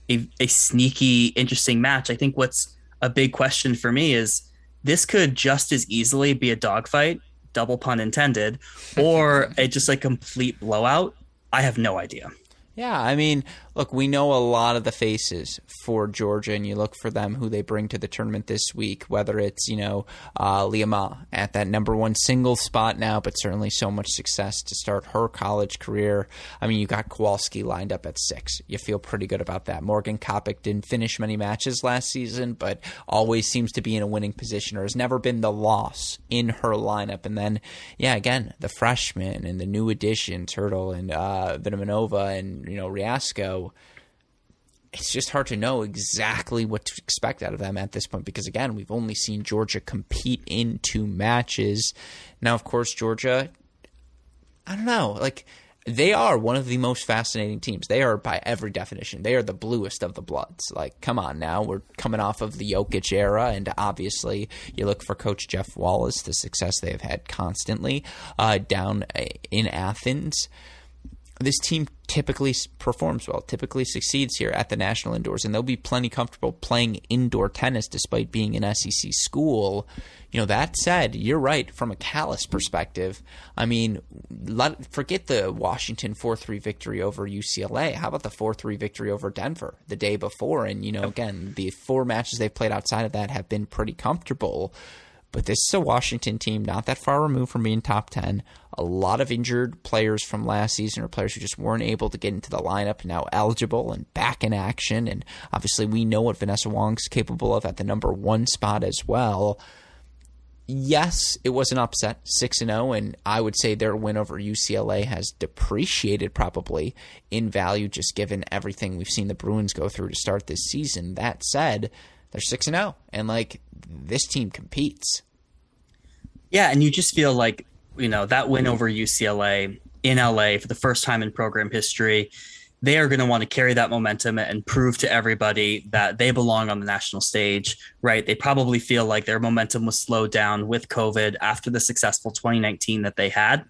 a, a sneaky, interesting match. I think what's a big question for me is this could just as easily be a dogfight, double pun intended, or a, just a complete blowout. I have no idea. Yeah, I mean, look, we know a lot of the faces for Georgia, and you look for them, who they bring to the tournament this week, whether it's, you know, uh, Leah Ma at that number one single spot now, but certainly so much success to start her college career. I mean, you got Kowalski lined up at six. You feel pretty good about that. Morgan Kopik didn't finish many matches last season, but always seems to be in a winning position, or has never been the loss in her lineup. And then, yeah, again, the freshmen and the new additions, Hertel and uh, Vitaminova and you know, Riasco, it's just hard to know exactly what to expect out of them at this point because, again, we've only seen Georgia compete in two matches. Now, of course, Georgia, I don't know. Like, they are one of the most fascinating teams. They are, by every definition, they are the bluest of the bloods. Like, come on now. We're coming off of the Jokic era, and obviously you look for Coach Jeff Wallace, the success they've had constantly uh, down in Athens. This team typically performs well, typically succeeds here at the National Indoors, and they'll be plenty comfortable playing indoor tennis despite being an S E C school. You know, that said, you're right, from a Callis perspective, I mean, let, forget the Washington four three victory over U C L A. How about the four three victory over Denver the day before? And, you know, again, the four matches they've played outside of that have been pretty comfortable. But this is a Washington team not that far removed from being top ten. A lot of injured players from last season, or players who just weren't able to get into the lineup, now eligible and back in action. And obviously we know what Vanessa Wong's capable of at the number one spot as well. Yes, it was an upset, six and oh, and I would say their win over U C L A has depreciated probably in value just given everything we've seen the Bruins go through to start this season. That said, they're six and oh, and like, this team competes. Yeah, and you just feel like, you know, that win over U C L A in L A for the first time in program history, they are going to want to carry that momentum and prove to everybody that they belong on the national stage, right? They probably feel like their momentum was slowed down with COVID after the successful twenty nineteen that they had.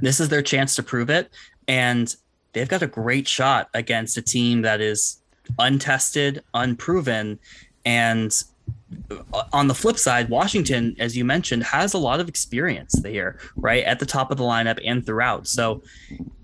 This is their chance to prove it, and they've got a great shot against a team that is untested, unproven, and on the flip side, Washington, as you mentioned, has a lot of experience here, right, at the top of the lineup and throughout. So,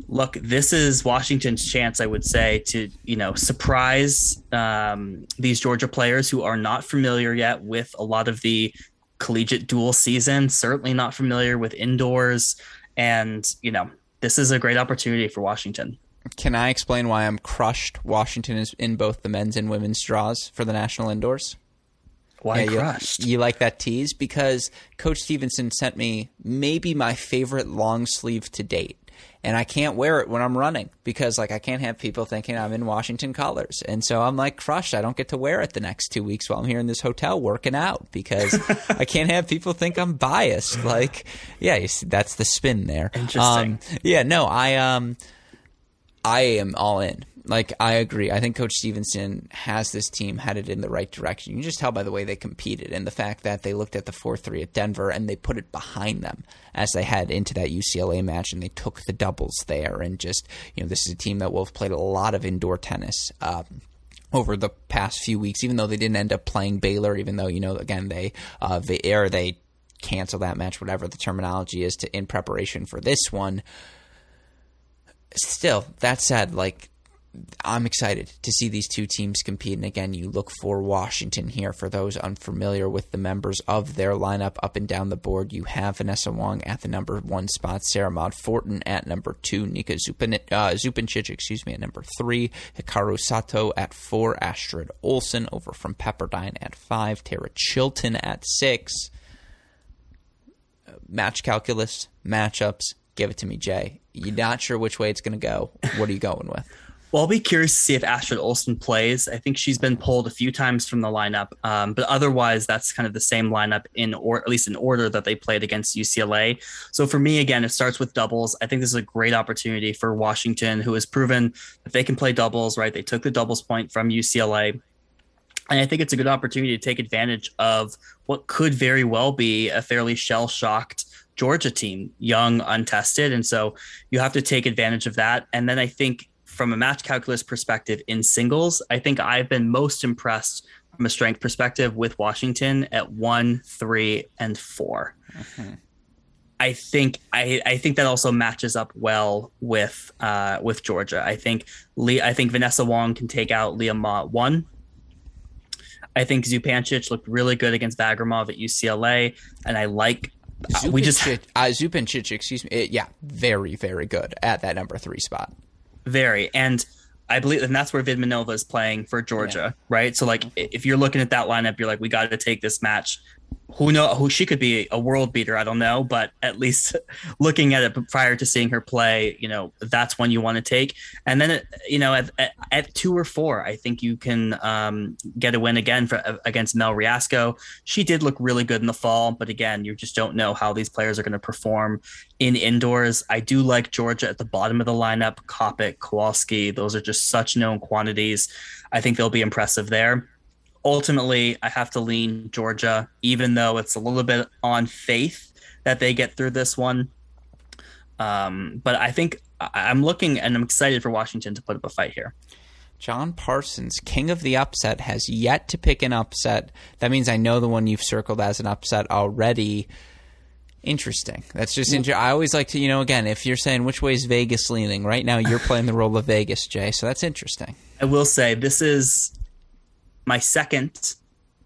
look, this is Washington's chance, I would say, to, you know, surprise um, these Georgia players who are not familiar yet with a lot of the collegiate dual season, certainly not familiar with indoors. And, you know, this is a great opportunity for Washington. Can I explain why I'm crushed Washington is in both the men's and women's draws for the National Indoors? Why yeah, crushed? You, you like that tease? Because Coach Stevenson sent me maybe my favorite long sleeve to date. And I can't wear it when I'm running because, like, I can't have people thinking I'm in Washington colors. And so I'm, like, crushed. I don't get to wear it the next two weeks while I'm here in this hotel working out because I can't have people think I'm biased. Like, yeah, you see, that's the spin there. Interesting. Um, yeah, no, I – um. I am all in. Like, I agree. I think Coach Stevenson has this team headed in the right direction. You can just tell by the way they competed and the fact that they looked at the four three at Denver and they put it behind them as they head into that U C L A match, and they took the doubles there. And just, you know, this is a team that will have played a lot of indoor tennis um, over the past few weeks, even though they didn't end up playing Baylor, even though, you know, again, they uh, – they, or they cancel that match, whatever the terminology is, to in preparation for this one. Still, that said, like, I'm excited to see these two teams compete. And again, you look for Washington here. For those unfamiliar with the members of their lineup up and down the board, you have Vanessa Wong at the number one spot, Sarah Maud Fortin at number two, Nika Zupin, uh, Zupancic, excuse me, at number three, Hikaru Sato at four, Astrid Olsen over from Pepperdine at five, Tara Chilton at six. Match calculus, matchups. Give it to me, Jay. You're not sure which way it's going to go. What are you going with? Well, I'll be curious to see if Astrid Olsen plays. I think she's been pulled a few times from the lineup, um, but otherwise that's kind of the same lineup in, or at least in order that they played against U C L A. So for me, again, it starts with doubles. I think this is a great opportunity for Washington, who has proven that they can play doubles, right? They took the doubles point from U C L A. And I think it's a good opportunity to take advantage of what could very well be a fairly shell-shocked Georgia team, young, untested. And so you have to take advantage of that. And then I think from a match calculus perspective in singles, I think I've been most impressed from a strength perspective with Washington at one, three, and four. Okay. I think I, I think that also matches up well with uh, with Georgia. I think Lee, I think Vanessa Wong can take out Leah Ma at one. I think Zupancic looked really good against Vagramov at U C L A, and I like uh, we just uh, Zupancic, excuse me, it, yeah, very very good at that number three spot. Very, and I believe, and that's where Vidmanova is playing for Georgia, yeah. Right? So like, if you're looking at that lineup, you're like, we got to take this match. who know who she could be a world beater. I don't know, but at least looking at it prior to seeing her play, you know, that's one you want to take. And then, you know, at, at, at two or four, I think you can um, get a win again for, against Mel Riasco. She did look really good in the fall, but again, you just don't know how these players are going to perform in indoors. I do like Georgia at the bottom of the lineup, Kopit, Kowalski. Those are just such known quantities. I think they'll be impressive there. Ultimately, I have to lean Georgia, even though it's a little bit on faith that they get through this one. Um, but I think I'm looking and I'm excited for Washington to put up a fight here. John Parsons, king of the upset, has yet to pick an upset. That means I know the one you've circled as an upset already. Interesting. That's just interesting. I always like to, you know, again, if you're saying which way is Vegas leaning, right now you're playing the role of Vegas, Jay. So that's interesting. I will say this is my second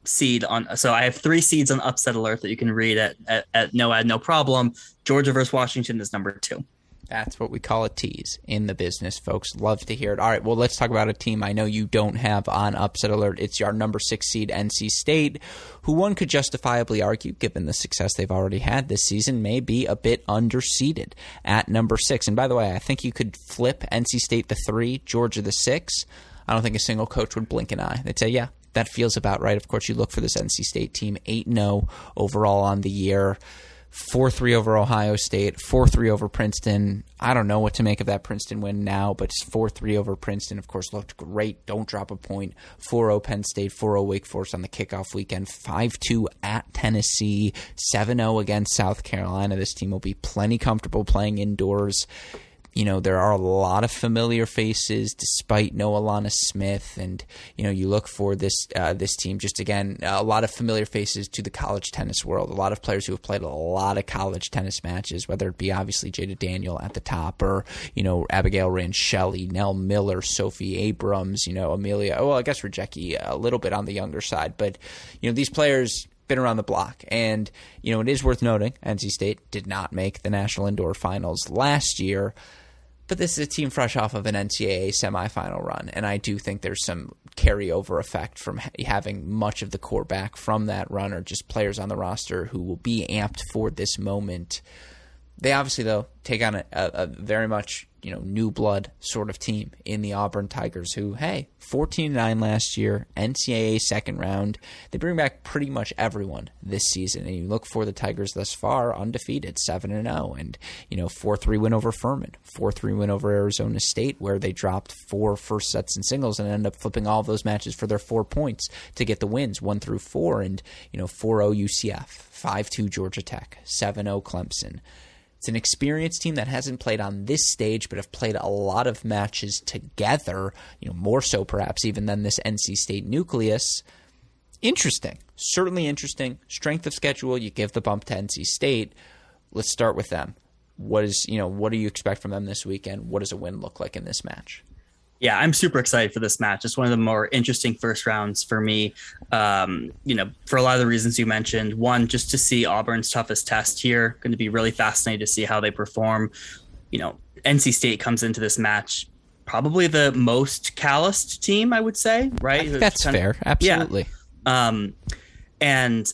seed on, so I have three seeds on Upset Alert that you can read at, at, at No Ad No Problem. Georgia versus Washington is number two. That's what we call a tease in the business, folks. Love to hear it. All right, well, let's talk about a team I know you don't have on Upset Alert. It's our number six seed, N C State, who one could justifiably argue, given the success they've already had this season, may be a bit underseeded at number six. And by the way, I think you could flip N C State the three, Georgia the six. I don't think a single coach would blink an eye. They'd say, yeah, that feels about right. Of course, you look for this N C State team, eight and oh overall on the year, four three over Ohio State, four three over Princeton. I don't know what to make of that Princeton win now, but four three over Princeton, of course, looked great. Don't drop a point. four oh Penn State, four oh Wake Forest on the kickoff weekend, five two at Tennessee, seven oh against South Carolina. This team will be plenty comfortable playing indoors. You know, there are a lot of familiar faces despite no Alana Smith. And, you know, you look for this uh, this team, just again, a lot of familiar faces to the college tennis world. A lot of players who have played a lot of college tennis matches, whether it be obviously Jada Daniel at the top or, you know, Abigail Ranchelli, Nell Miller, Sophie Abrams, you know, Amelia. Well, I guess Rejeki a little bit on the younger side. But, you know, these players been around the block. And, you know, it is worth noting N C State did not make the National Indoor Finals last year. But this is a team fresh off of an N C double A semifinal run, and I do think there's some carryover effect from having much of the core back from that run or just players on the roster who will be amped for this moment. They obviously, though, take on a, a very much, you know, new blood sort of team in the Auburn Tigers who, hey, fourteen and nine last year, N C double A second round. They bring back pretty much everyone this season. And you look for the Tigers thus far undefeated, seven and oh, and, you know, four three win over Furman, four three win over Arizona State, where they dropped four first sets and singles and end up flipping all of those matches for their four points to get the wins, one through four, and, you know, four oh U C F, five two Georgia Tech, seven oh Clemson. It's an experienced team that hasn't played on this stage but have played a lot of matches together, you know, more so perhaps even than this N C State nucleus. Interesting. Certainly interesting. Strength of schedule, you give the bump to N C State. Let's start with them. What is, you know, what do you expect from them this weekend? What does a win look like in this match? Yeah, I'm super excited for this match. It's one of the more interesting first rounds for me, um, you know, for a lot of the reasons you mentioned. One, just to see Auburn's toughest test here. Going to be really fascinated to see how they perform. You know, N C State comes into this match probably the most calloused team, I would say, right? That's fair. Of, Absolutely. Yeah. Um, and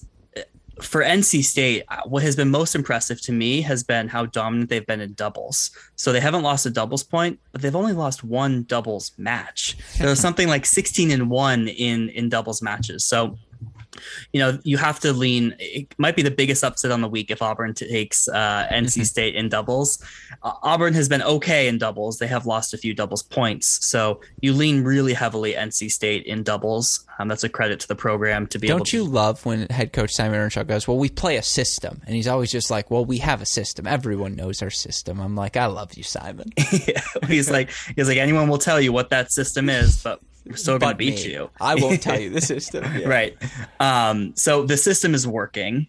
for N C State, what has been most impressive to me has been how dominant they've been in doubles. So they haven't lost a doubles point, but they've only lost one doubles match. There was something like sixteen and one in, in doubles matches. So, you know, you have to lean. It might be the biggest upset on the week if Auburn takes uh, N C State in doubles. Uh, Auburn has been okay in doubles. They have lost a few doubles points. So you lean really heavily N C State in doubles. Um, that's a credit to the program to be Don't able to. Don't you love when head coach Simon Earnshaw goes, well, we play a system. And he's always just like, well, we have a system. Everyone knows our system. I'm like, I love you, Simon. yeah, he's like, he's like, anyone will tell you what that system is, but we're still going to beat me. you. I won't tell you the system. Yeah. Right. Um, so the system is working,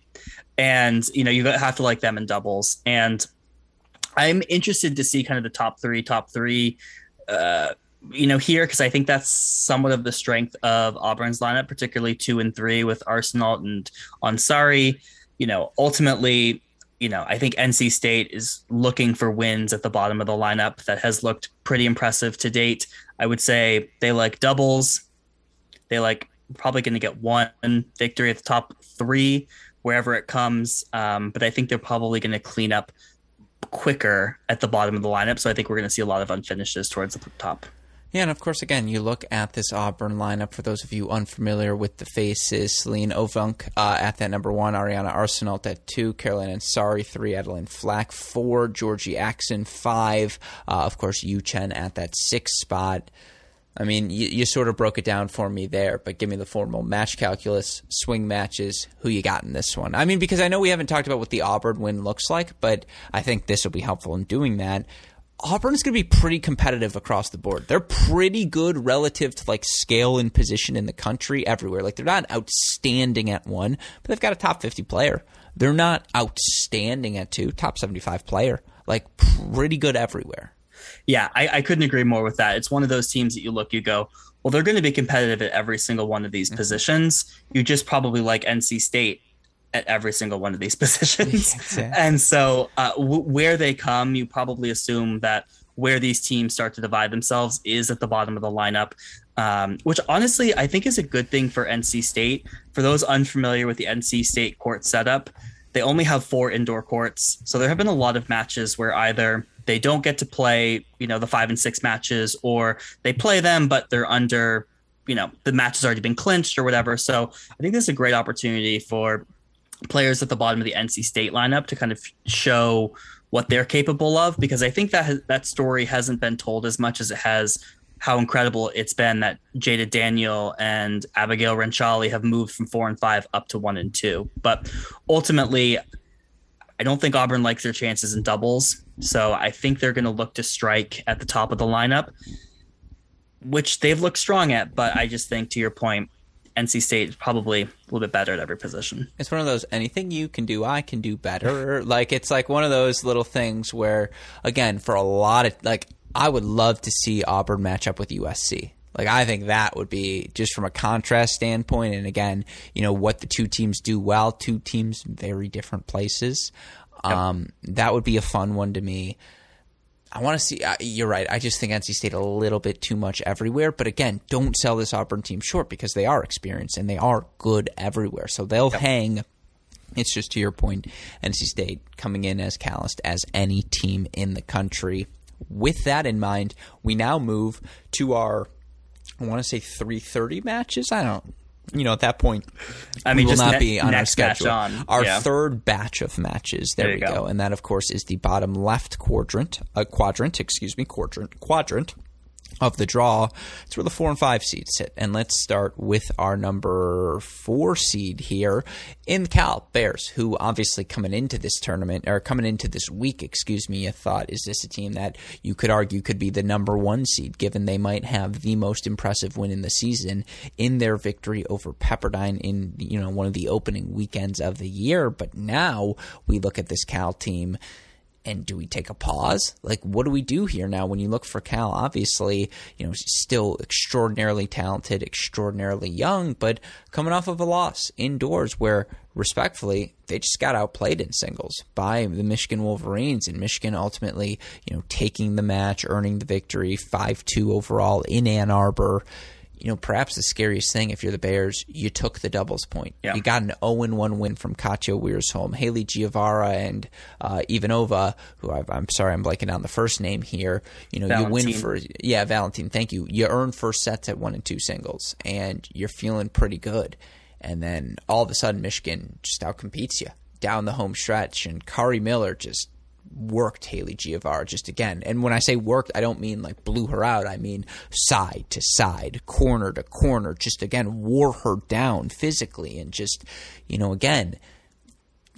and, you know, you have to like them in doubles. And I'm interested to see kind of the top three, top three, uh, you know, here, because I think that's somewhat of the strength of Auburn's lineup, particularly two and three with Arsenault and Ansari. You know, ultimately, you know, I think N C State is looking for wins at the bottom of the lineup. That has looked pretty impressive to date. I would say they like doubles. They like probably going to get one victory at the top three. wherever it comes. Um, but I think they're probably going to clean up quicker at the bottom of the lineup. So I think we're going to see a lot of unfinishes towards the top. Yeah, and of course, again, you look at this Auburn lineup. For those of you unfamiliar with the faces, Celine Ovunk uh, at that number one, Ariana Arsenault at two, Caroline Ansari, three, Adeline Flack, four, Georgie Axon, five. Uh, of course, Yu Chen at that sixth spot. I mean, you, you sort of broke it down for me there, but give me the formal match calculus, swing matches, who you got in this one. I mean, because I know we haven't talked about what the Auburn win looks like, but I think this will be helpful in doing that. Auburn's going to be pretty competitive across the board. They're pretty good relative to like scale and position in the country everywhere. Like they're not outstanding at one, but they've got a top fifty player. They're not outstanding at two, top seventy-five player. Like pretty good everywhere. Yeah, I, I couldn't agree more with that. It's one of those teams that you look, you go, well, they're going to be competitive at every single one of these mm-hmm. positions. You just probably like N C State at every single one of these positions. Exactly. And so uh, w- where they come, you probably assume that where these teams start to divide themselves is at the bottom of the lineup, um, which honestly I think is a good thing for N C State. For those unfamiliar with the N C State court setup, they only have four indoor courts. So there have been a lot of matches where either they don't get to play, you know, the five and six matches, or they play them, but they're under, you know, the match has already been clinched or whatever. So I think this is a great opportunity for players at the bottom of the N C State lineup to kind of show what they're capable of, because I think that has, that story hasn't been told as much as it has how incredible it's been that Jada Daniel and Abigail Ranchali have moved from four and five up to one and two. But ultimately, I don't think Auburn likes their chances in doubles. So I think they're going to look to strike at the top of the lineup, which they've looked strong at. But I just think, to your point, N C State is probably a little bit better at every position. It's one of those, anything you can do, I can do better. Like, it's like one of those little things where, again, for a lot of, like, I would love to see Auburn match up with U S C. Like, I think that would be just from a contrast standpoint. And again, you know, what the two teams do well, two teams in very different places. Yep. Um, that would be a fun one to me. I want to see uh, – you're right. I just think N C State a little bit too much everywhere. But again, don't sell this Auburn team short because they are experienced and they are good everywhere. So they'll yep. hang. It's just, to your point, N C State coming in as calloused as any team in the country. With that in mind, we now move to our – I want to say three thirty matches. I don't, you know, at that point, I mean, we will just not ne- be on our schedule. On. Our yeah. third batch of matches. There, there we go. go. And that, of course, is the bottom left quadrant, uh, quadrant, excuse me, quadrant, quadrant of the draw. It's where the four and five seeds sit. And let's start with our number four seed here in Cal Bears, who obviously coming into this tournament or coming into this week, excuse me, I thought, is this a team that you could argue could be the number one seed, given they might have the most impressive win in the season in their victory over Pepperdine in, you know, one of the opening weekends of the year. But now we look at this Cal team. And do we take a pause? Like, what do we do here now when you look for Cal? Obviously, you know, still extraordinarily talented, extraordinarily young, but coming off of a loss indoors where, respectfully, they just got outplayed in singles by the Michigan Wolverines, and Michigan ultimately, you know, taking the match, earning the victory, five two overall in Ann Arbor. You know, perhaps the scariest thing if you're the Bears, you took the doubles point. Yeah. You got an oh and one win from Katja Wiersholm, Haley Giavara, and uh, Ivanova, who I've, I'm sorry, I'm blanking on the first name here. You know, Valentine. You win for – yeah, Valentine, thank you. You earn first sets at one and two singles, and you're feeling pretty good. And then all of a sudden Michigan just outcompetes you down the home stretch, and Kari Miller just – worked Haley Giavara just again. And when I say worked, I don't mean like blew her out. I mean side to side, corner to corner, just again wore her down physically. And just, you know, again,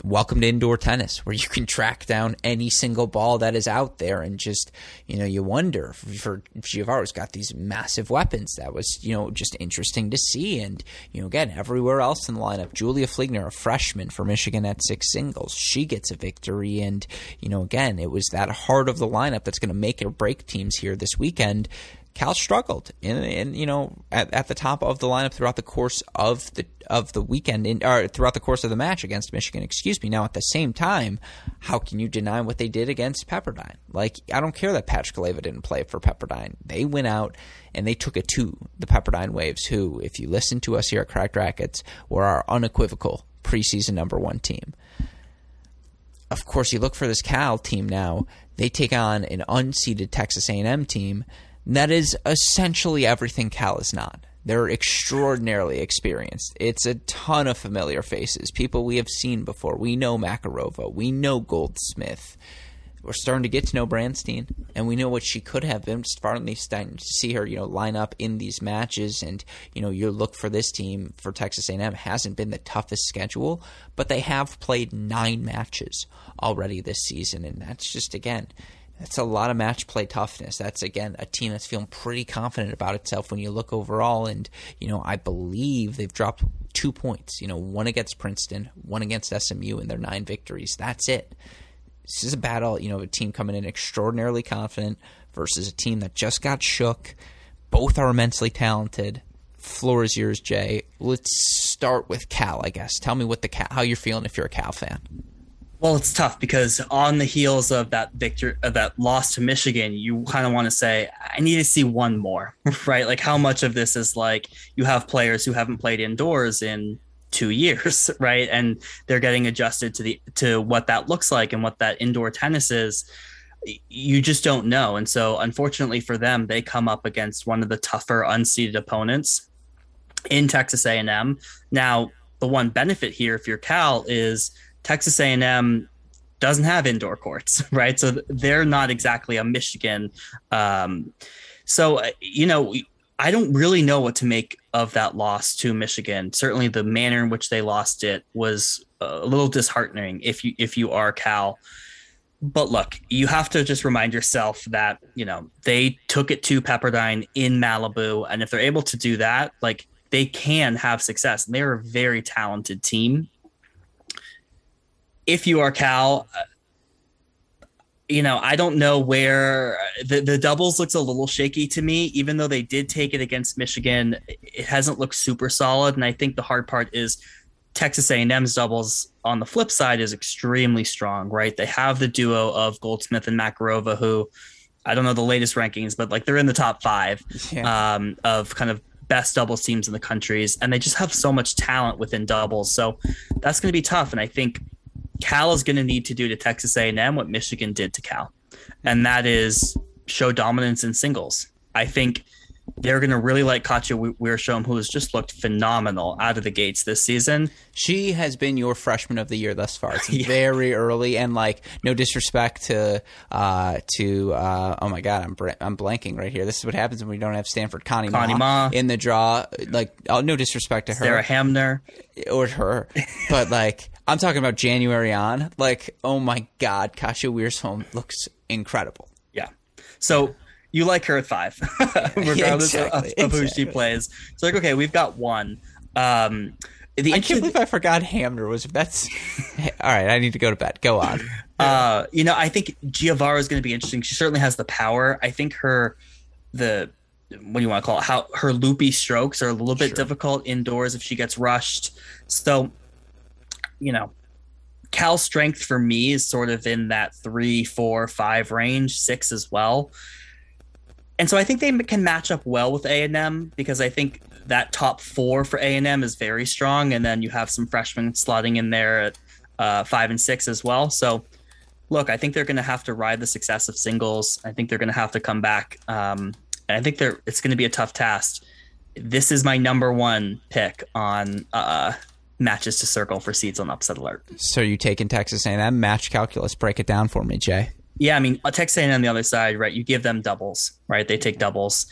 welcome to indoor tennis where you can track down any single ball that is out there. And just, you know, you wonder for Giavara's got these massive weapons. That was, you know, just interesting to see. And, you know, again, everywhere else in the lineup, Julia Fligner, a freshman for Michigan at six singles, she gets a victory. And, you know, again, it was that heart of the lineup that's going to make or break teams here this weekend. Cal struggled, and, and you know, at, at the top of the lineup throughout the course of the of the weekend, in, or throughout the course of the match against Michigan. Excuse me. Now, at the same time, how can you deny what they did against Pepperdine? Like, I don't care that Patch Kaleva didn't play for Pepperdine. They went out and they took it to the Pepperdine Waves, who, if you listen to us here at Cracked Rackets, were our unequivocal preseason number one team. Of course, you look for this Cal team now. They take on an unseeded Texas A and M team. And that is essentially everything Cal is not. They're extraordinarily experienced. It's a ton of familiar faces, people we have seen before. We know Makarova. We know Goldsmith. We're starting to get to know Branstein, and we know what she could have been. Finally starting to see her, you know, line up in these matches, and you know, your look for this team for Texas A and M hasn't been the toughest schedule, but they have played nine matches already this season, and that's just again, that's a lot of match play toughness. That's again a team that's feeling pretty confident about itself when you look overall, and you know, I believe they've dropped two points, you know, one against Princeton, one against S M U in their nine victories. That's it. This is a battle, you know, a team coming in extraordinarily confident versus a team that just got shook. Both are immensely talented. Floor is yours, Jay. Let's start with Cal, I guess. Tell me what the Cal, how you're feeling if you're a Cal fan. Well, it's tough because on the heels of that victory, of that loss to Michigan, you kind of want to say, I need to see one more, right? Like how much of this is like you have players who haven't played indoors in two years, right? And they're getting adjusted to the to what that looks like and what that indoor tennis is. You just don't know. And so unfortunately for them, they come up against one of the tougher unseeded opponents in Texas A and M. Now, the one benefit here if you're Cal is Texas A and M doesn't have indoor courts, right? So they're not exactly a Michigan. Um, so, you know, I don't really know what to make of that loss to Michigan. Certainly the manner in which they lost it was a little disheartening if you if you are Cal. But look, you have to just remind yourself that, you know, they took it to Pepperdine in Malibu. And if they're able to do that, like they can have success. And they're a very talented team. If you are Cal, you know, I don't know where the, the doubles looks a little shaky to me, even though they did take it against Michigan. It hasn't looked super solid. And I think the hard part is Texas A and M's doubles on the flip side is extremely strong, right? They have the duo of Goldsmith and Makarova, who I don't know the latest rankings, but like they're in the top five yeah. um, of kind of best doubles teams in the countries. And they just have so much talent within doubles. So that's going to be tough. And I think Cal is going to need to do to Texas A and M what Michigan did to Cal, and that is show dominance in singles. I think they're going to really like Katja Wiersholm, who has just looked phenomenal out of the gates this season. She has been your freshman of the year thus far. It's yeah. very early, and like no disrespect to uh, to uh, oh my god, I'm br- I'm blanking right here. This is what happens when we don't have Stanford Connie, Connie Ma, Ma in the draw. Like oh, no disrespect to her, Sarah Hamner or her, but like. I'm talking about January on. Like, oh my God, Katja Wiersholm looks incredible. Yeah. So you like her at five, yeah, regardless exactly, of, of who exactly. she plays. It's like, okay, we've got one. Um, the I can't believe I forgot Hamner was. That's all right. I need to go to bed. Go on. Uh, you know, I think Giavaro is going to be interesting. She certainly has the power. I think her the what do you want to call it? How her loopy strokes are a little bit sure. difficult indoors if she gets rushed. So. You know, Cal's strength for me is sort of in that three, four, five range, six as well. And so I think they can match up well with A and M because I think that top four for A and M is very strong. And then you have some freshmen slotting in there at uh, five and six as well. So, look, I think they're going to have to ride the success of singles. I think they're going to have to come back. Um, and I think they're, it's going to be a tough task. This is my number one pick on uh matches to circle for seeds on Upset Alert. So you take in Texas A and M match calculus. Break it down for me, Jay. Yeah, I mean, Texas A and M on the other side, right? You give them doubles, right? They take doubles.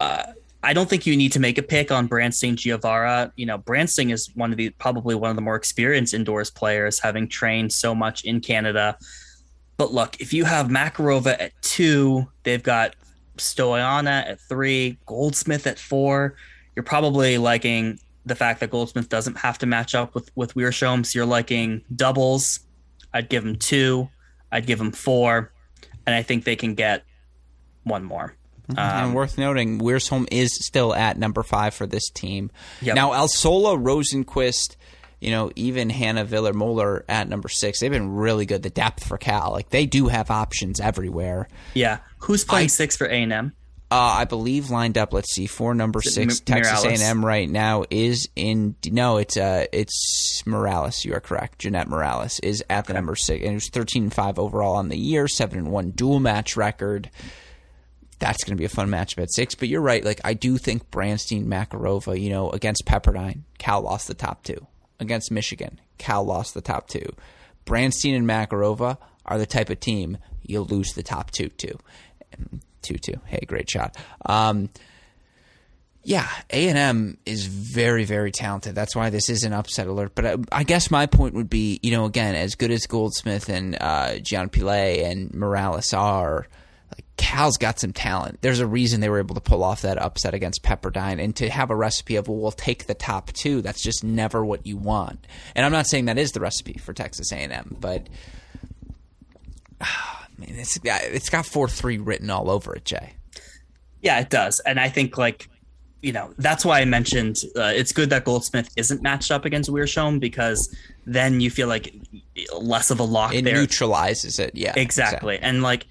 Uh, I don't think you need to make a pick on Branstein Giavara. You know, Branstein is one of the probably one of the more experienced indoors players, having trained so much in Canada. But look, if you have Makarova at two, they've got Stoyana at three, Goldsmith at four. You're probably liking the fact that Goldsmith doesn't have to match up with, with Wiersholm. So you're liking doubles. I'd give him two. I'd give him four. And I think they can get one more. Um, and worth noting, Wiersholm is still at number five for this team. Yep. Now, Alsola, Rosenquist, you know, even Hannah Viller-Moeller at number six, they've been really good. The depth for Cal. Like, they do have options everywhere. Yeah. Who's playing I, six for A and M? Uh, I believe lined up. Let's see, for number six, M- Texas A and M right now is in. No, it's uh, it's Morales. You are correct. Jeanette Morales is at the okay. number six, and it was thirteen and five overall on the year, seven and one dual match record. That's going to be a fun matchup at six. But you're right. Like I do think Branstein Makarova. You know, against Pepperdine, Cal lost the top two. Against Michigan, Cal lost the top two. Branstein and Makarova are the type of team you lose the top two to. And two two. Hey, great shot. Um, yeah, A and M is very, very talented. That's why this is an upset alert. But I, I guess my point would be, you know, again, as good as Goldsmith and uh, Gianpile and Morales are, like, Cal's got some talent. There's a reason they were able to pull off that upset against Pepperdine. And to have a recipe of, well, we'll take the top two, that's just never what you want. And I'm not saying that is the recipe for Texas A and M, but Uh, I mean, it's it's got four three written all over it, Jay. Yeah, it does. And I think, like, you know, that's why I mentioned uh, it's good that Goldsmith isn't matched up against Wiersholm, because then you feel like less of a lock it there. It neutralizes it, yeah. Exactly. exactly. And, like,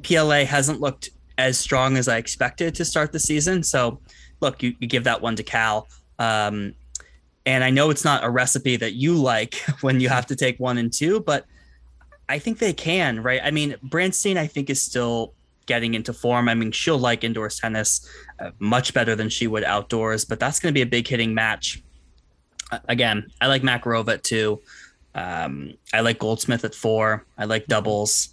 P L A hasn't looked as strong as I expected to start the season. So, look, you, you give that one to Cal. Um, and I know it's not a recipe that you like when you have to take one and two, but I think they can, right? I mean, Branstein, I think, is still getting into form. I mean, she'll like indoor tennis uh, much better than she would outdoors, but that's going to be a big hitting match. Uh, again, I like Makarova at two. Um, I like Goldsmith at four. I like doubles.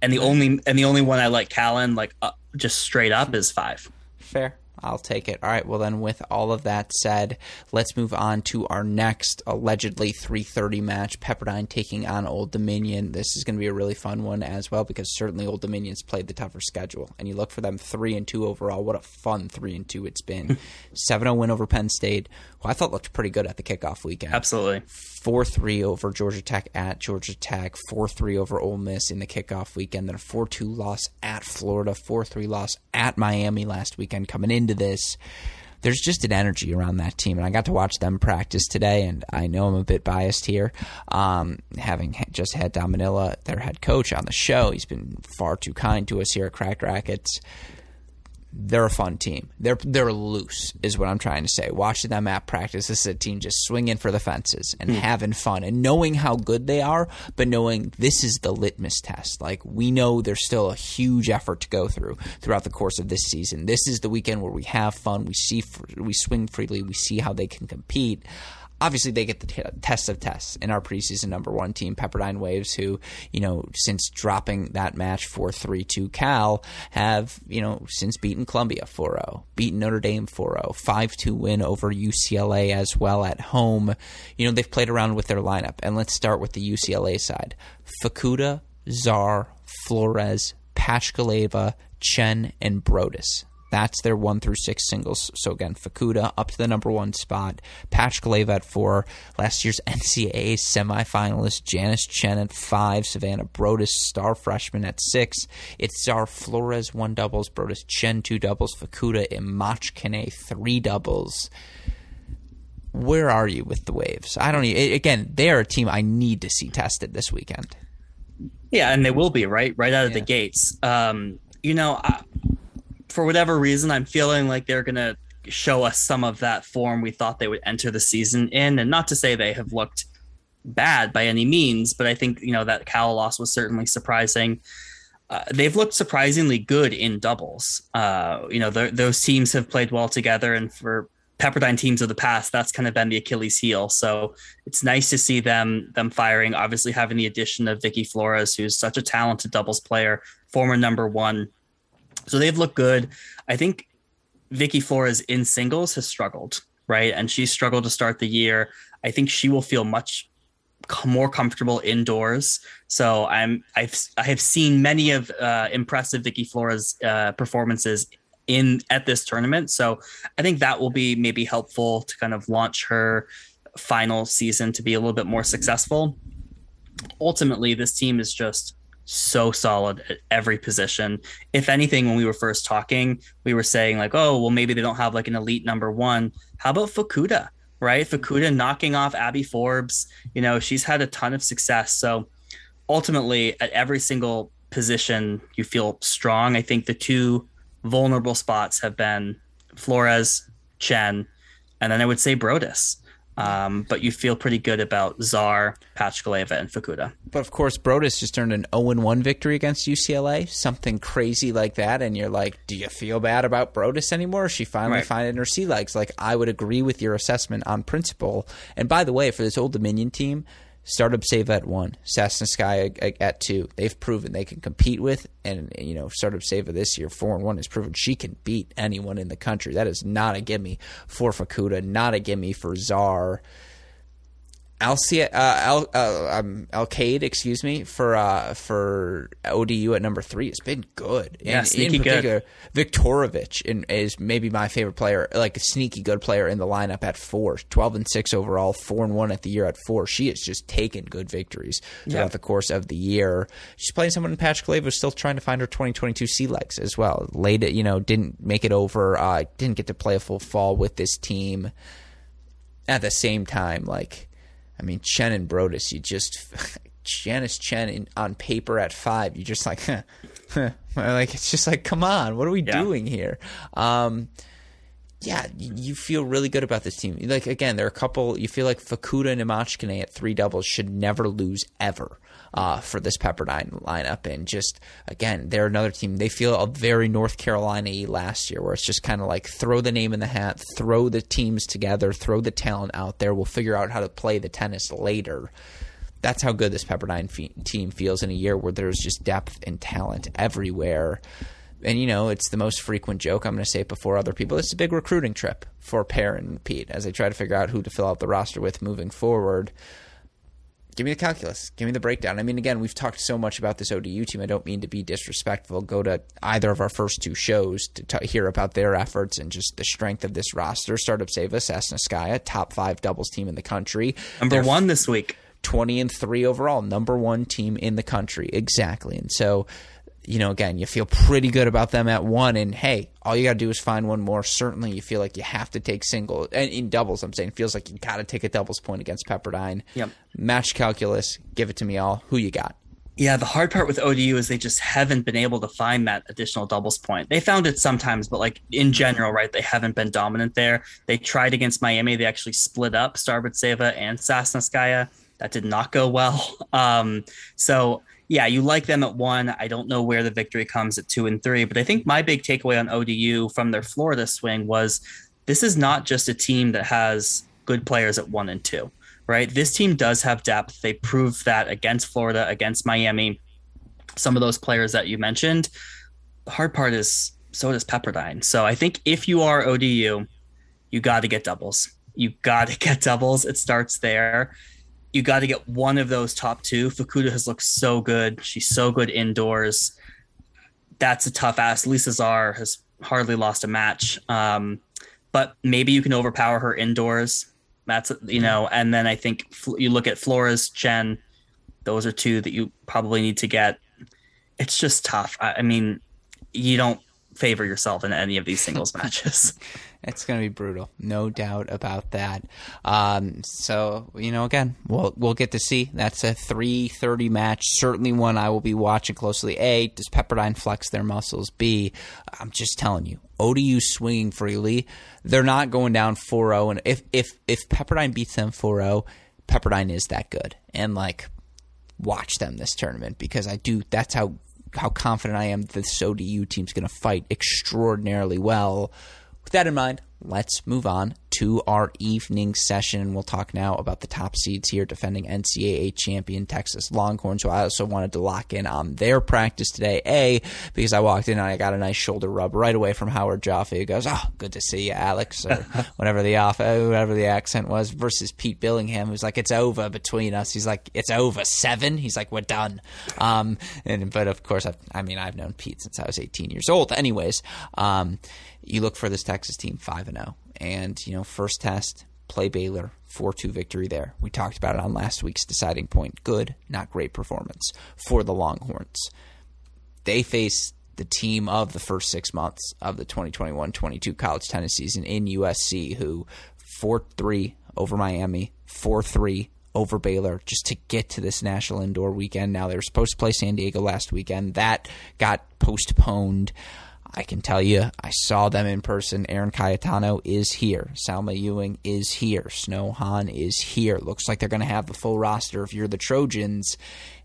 And the only and the only one I like Callan, like uh, just straight up, is five. Fair. I'll take it. All right. Well, then with all of that said, let's move on to our next allegedly three thirty match, Pepperdine taking on Old Dominion. This is going to be a really fun one as well, because certainly Old Dominion's played the tougher schedule, and you look for them three and two overall. What a fun three and two it's been. seven oh win over Penn State, who I thought looked pretty good at the kickoff weekend. Absolutely. four three over Georgia Tech at Georgia Tech, four three over Ole Miss in the kickoff weekend, then a four two loss at Florida, four three loss at Miami last weekend coming in. To this, there's just an energy around that team, and I got to watch them practice today, and I know I'm a bit biased here, um, having just had Don Manila, their head coach, on the show. He's been far too kind to us here at Crack Rackets. They're a fun team. They're they're loose is what I'm trying to say. Watching them at practice, this is a team just swinging for the fences and mm. having fun and knowing how good they are, but knowing this is the litmus test. Like, we know there's still a huge effort to go through throughout the course of this season. This is the weekend where we have fun. We see we swing freely. We see how they can compete. Obviously, they get the t- test of tests in our preseason number one team, Pepperdine Waves, who, you know, since dropping that match four three to Cal, have, you know, since beaten Columbia four oh, beaten Notre Dame four oh, five two win over U C L A as well at home. You know, they've played around with their lineup. And let's start with the U C L A side. Fukuda, Czar, Flores, Pachkaleva, Chen, and Brodus. That's their one through six singles. So, again, Fukuda up to the number one spot. Pachkaleva at four. Last year's N C A A semifinalist Janice Chen at five. Savannah Brodus, star freshman, at six. It's Czar Flores, one doubles. Brodus Chen, two doubles. Fukuda Imachkene, three doubles. Where are you with the Waves? I don't even, again, they're a team I need to see tested this weekend. Yeah, and they will be, right? Right out of yeah. the gates. Um, you know, I. For whatever reason, I'm feeling like they're going to show us some of that form we thought they would enter the season in. And not to say they have looked bad by any means, but I think, you know, that Cal loss was certainly surprising. Uh, they've looked surprisingly good in doubles. Uh, you know, those teams have played well together. And for Pepperdine teams of the past, that's kind of been the Achilles heel. So it's nice to see them, them firing, obviously having the addition of Vicky Flores, who's such a talented doubles player, former number one. So they've looked good. I think Vicky Flores in singles has struggled, right? And she struggled to start the year. I think she will feel much more comfortable indoors. So I'm I've I have seen many of uh, impressive Vicky Flores uh, performances in at this tournament. So I think that will be maybe helpful to kind of launch her final season to be a little bit more successful. Ultimately, this team is just so solid at every position. If anything, when we were first talking, we were saying like, oh, well, maybe they don't have like an elite number one. How about Fukuda, right? Fukuda knocking off Abby Forbes. You know, she's had a ton of success. So ultimately at every single position, you feel strong. I think the two vulnerable spots have been Flores, Chen, and then I would say Brodus. Um, but you feel pretty good about Czar, Patchkaleva, and Fukuda. But of course, Brodus just earned an oh and one victory against U C L A, something crazy like that. And you're like, do you feel bad about Brodus anymore? Is she finally right. finding her sea legs? Like, I would agree with your assessment on principle. And by the way, for this Old Dominion team, Startup Save at one, Sasnitskaya at two. They've proven they can compete with, and you know, Startup Save this year four and one has proven she can beat anyone in the country. That is not a gimme for Fukuda, not a gimme for Czar. Alcade, uh, uh, um, excuse me, for uh, for O D U at number three has been good. In, yeah, sneaky in particular, good. Viktorovic in, is maybe my favorite player, like a sneaky good player in the lineup at four. twelve and six overall, four and one at the year at four. She has just taken good victories throughout yeah. the course of the year. She's playing someone in Patchkaleva who's still trying to find her twenty twenty-two sea legs as well. Late, you know, didn't make it over, uh, didn't get to play a full fall with this team. At the same time, like, I mean, Chen and Brodus, you just – Janice Chen in, on paper at five, you just like, huh, huh. Like, it's just like, come on, what are we yeah. doing here? Um, yeah, you, you feel really good about this team. Like, again, there are a couple – you feel like Fukuda and Imachkine at three doubles should never lose ever uh, for this Pepperdine lineup. And just, again, they're another team. They feel a very North Carolina-y last year where it's just kind of like throw the name in the hat, throw the teams together, throw the talent out there. We'll figure out how to play the tennis later. That's how good this Pepperdine fe- team feels in a year where there's just depth and talent everywhere. And, you know, it's the most frequent joke. I'm going to say it before other people. It's a big recruiting trip for Pear and Pete as they try to figure out who to fill out the roster with moving forward. Give me the calculus. Give me the breakdown. I mean, again, we've talked so much about this O D U team. I don't mean to be disrespectful. Go to either of our first two shows to t- hear about their efforts and just the strength of this roster. Startup Seva, Sasnitskaya, top five doubles team in the country. Number They're one this week. twenty and three overall, number one team in the country. Exactly. And so, you know, again, you feel pretty good about them at one, and hey, all you got to do is find one more. Certainly you feel like you have to take single – in doubles, I'm saying. It feels like you got to take a doubles point against Pepperdine. Yep. Match calculus, give it to me all. Who you got? Yeah, the hard part with O D U is they just haven't been able to find that additional doubles point. They found it sometimes, but like in general, right, they haven't been dominant there. They tried against Miami. They actually split up Starbutseva and Sasnitskaya. That did not go well. Um, so – Yeah, you like them at one. I don't know where the victory comes at two and three, but I think my big takeaway on O D U from their Florida swing was this is not just a team that has good players at one and two, right? This team does have depth. They proved that against Florida, against Miami, some of those players that you mentioned. The hard part is so does Pepperdine. So I think if you are O D U, you got to get doubles. You got to get doubles. It starts there. You got to get one of those top two. Fukuda has looked so good. She's so good indoors. That's a tough ass. Lisa Czar has hardly lost a match. Um, but maybe you can overpower her indoors. That's, you know, and then I think you look at Flores, Chen. Those are two that you probably need to get. It's just tough. I, I mean, you don't favor yourself in any of these singles matches. It's going to be brutal, no doubt about that. Um, so, you know, again, we'll we'll get to see. That's a three thirty match, certainly one I will be watching closely. A, does Pepperdine flex their muscles? B, I'm just telling you, O D U swinging freely. They're not going down four oh, and if if if Pepperdine beats them four oh, Pepperdine is that good. And like, watch them this tournament because I do. That's how. how confident I am this O D U team's going to fight extraordinarily well. With that in mind, let's move on to our evening session. We'll talk now about the top seeds here, defending N C double A champion Texas Longhorns, who I also wanted to lock in on their practice today, A, because I walked in and I got a nice shoulder rub right away from Howard Jaffe, who goes, oh, good to see you, Alex, or whatever the off, whatever the accent was, versus Pete Billingham, who's like, it's over between us. He's like, it's over, seven? He's like, we're done. Um, and But, of course, I've, I mean, I've known Pete since I was eighteen years old. Anyways, um, you look for this Texas team five and oh. And, you know, first test, play Baylor, four two victory there. We talked about it on last week's deciding point. Good, not great performance for the Longhorns. They face the team of the first six months of the twenty twenty-one twenty-two college tennis season in U S C, who four three over Miami, four three over Baylor, just to get to this national indoor weekend. Now, they were supposed to play San Diego last weekend. That got postponed. I can tell you, I saw them in person. Aaron Cayetano is here. Salma Ewing is here. Snow Han is here. Looks like they're going to have the full roster if you're the Trojans.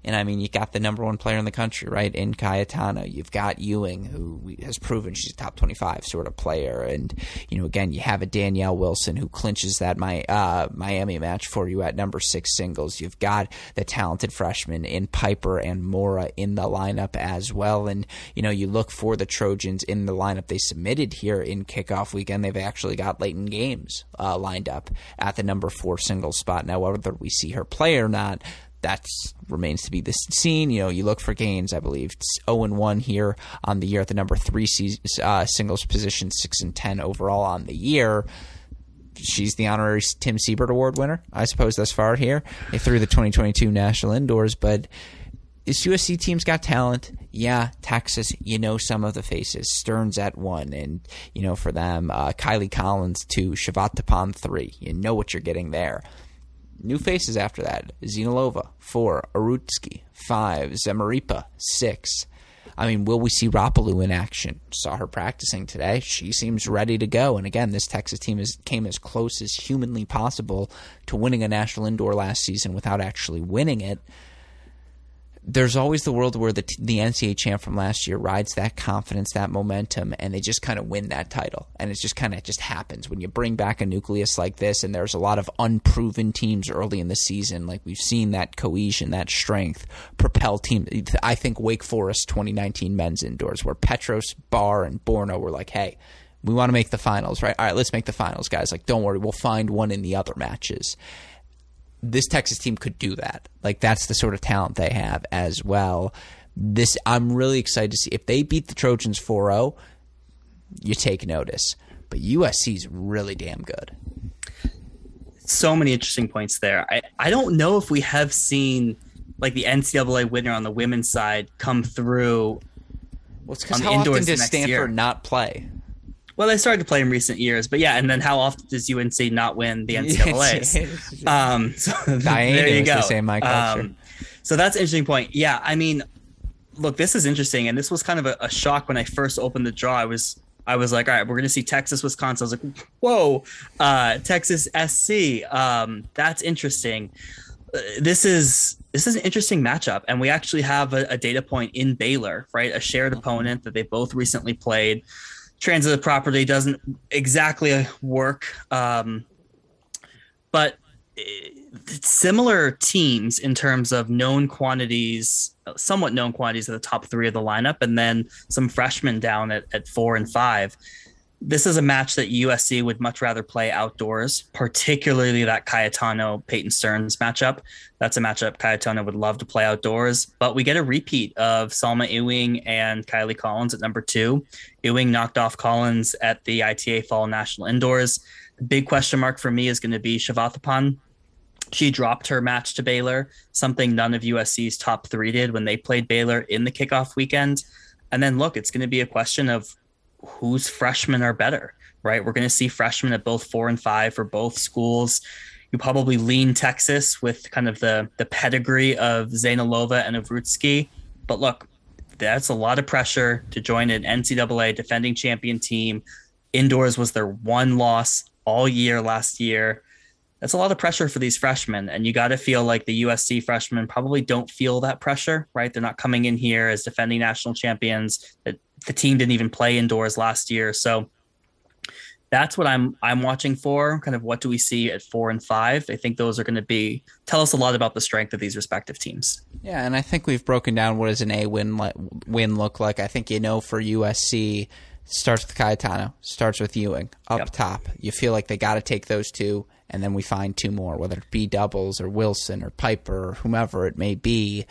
And, I mean, you got the number one player in the country, right, in Cayetano. You've got Ewing, who has proven she's a top twenty-five sort of player. And, you know, again, you have a Danielle Wilson who clinches that my, uh, Miami match for you at number six singles. You've got the talented freshmen in Piper and Mora in the lineup as well. And, you know, you look for the Trojans in the lineup they submitted here in kickoff weekend. They've actually got Leighton Games uh, lined up at the number four single spot. Now, whether we see her play or not, that remains to be the scene. You know, you look for Gaines, I believe. It's oh and one here on the year at the number three uh, singles position, six and ten overall on the year. She's the honorary Tim Seibert Award winner, I suppose, thus far here. They threw the twenty twenty-two National Indoors, but this U S C team's got talent. Yeah, Texas, you know some of the faces. Stearns at one, and, you know, for them, uh, Kylie Collins two, Shavat Tapan three. You know what you're getting there. New faces after that. Zinilova, four. Arutsky, five. Zemaripa, six. I mean, will we see Rapalou in action? Saw her practicing today. She seems ready to go. And again, this Texas team is, came as close as humanly possible to winning a national indoor last season without actually winning it. There's always the world where the, the N C double A champ from last year rides that confidence, that momentum, and they just kind of win that title. And it's just kind of just happens when you bring back a nucleus like this. And there's a lot of unproven teams early in the season. Like, we've seen that cohesion, that strength propel team. I think Wake Forest twenty nineteen men's indoors, where Petros, Barr, and Borno were like, hey, we want to make the finals, right? All right, let's make the finals, guys. Like, don't worry, we'll find one in the other matches. This Texas team could do that. Like, that's the sort of talent they have as well. This, I'm really excited to see. If they beat the Trojans four oh, you take notice. But U S C's really damn good. So many interesting points there. I, I don't know if we have seen, like, the N C double A winner on the women's side come through. Well, it's because how often does Stanford year. not play? Well, they started to play in recent years, but yeah, and then how often does U N C not win the N C double A's? um, so there you go. Say my um, so that's an interesting point. Yeah, I mean, look, this is interesting, and this was kind of a, a shock when I first opened the draw. I was, I was like, all right, we're going to see Texas, Wisconsin. I was like, whoa, uh, Texas S C. Um, that's interesting. Uh, this is this is an interesting matchup, and we actually have a, a data point in Baylor, right? A shared opponent that they both recently played. Transitive property doesn't exactly work, um, but similar teams in terms of known quantities, somewhat known quantities at the top three of the lineup, and then some freshmen down at, at four and five. This is a match that U S C would much rather play outdoors, particularly that Cayetano-Peyton Stearns matchup. That's a matchup Cayetano would love to play outdoors, but we get a repeat of Salma Ewing and Kylie Collins at number two. Ewing knocked off Collins at the I T A Fall National Indoors. The big question mark for me is going to be Shavathapan. She dropped her match to Baylor, something none of U S C's top three did when they played Baylor in the kickoff weekend. And then, look, it's going to be a question of whose freshmen are better, right? We're going to see freshmen at both four and five for both schools. You probably lean Texas with kind of the, the pedigree of Zainalova and Avrutsky. But look, that's a lot of pressure to join an N C double A defending champion team. Indoors was their one loss all year last year. That's a lot of pressure for these freshmen. And you got to feel like the U S C freshmen probably don't feel that pressure, right? They're not coming in here as defending national champions. That the team didn't even play indoors last year. So that's what I'm I'm watching for, kind of what do we see at four and five. I think those are going to be tell us a lot about the strength of these respective teams. Yeah, and I think we've broken down what does an A win win look like. I think, you know, for U S C, starts with Cayetano, starts with Ewing up yep. top. You feel like they got to take those two, and then we find two more, whether it be doubles or Wilson or Piper or whomever it may be.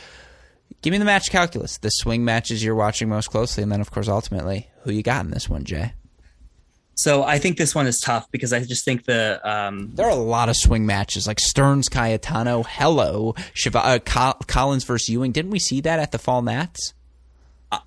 Give me the match calculus, the swing matches you're watching most closely, and then, of course, ultimately, who you got in this one, Jay? So I think this one is tough because I just think the um, – there are a lot of swing matches, like Stearns, Cayetano, hello, Shiva, uh, Col- Collins versus Ewing. Didn't we see that at the Fall Nats?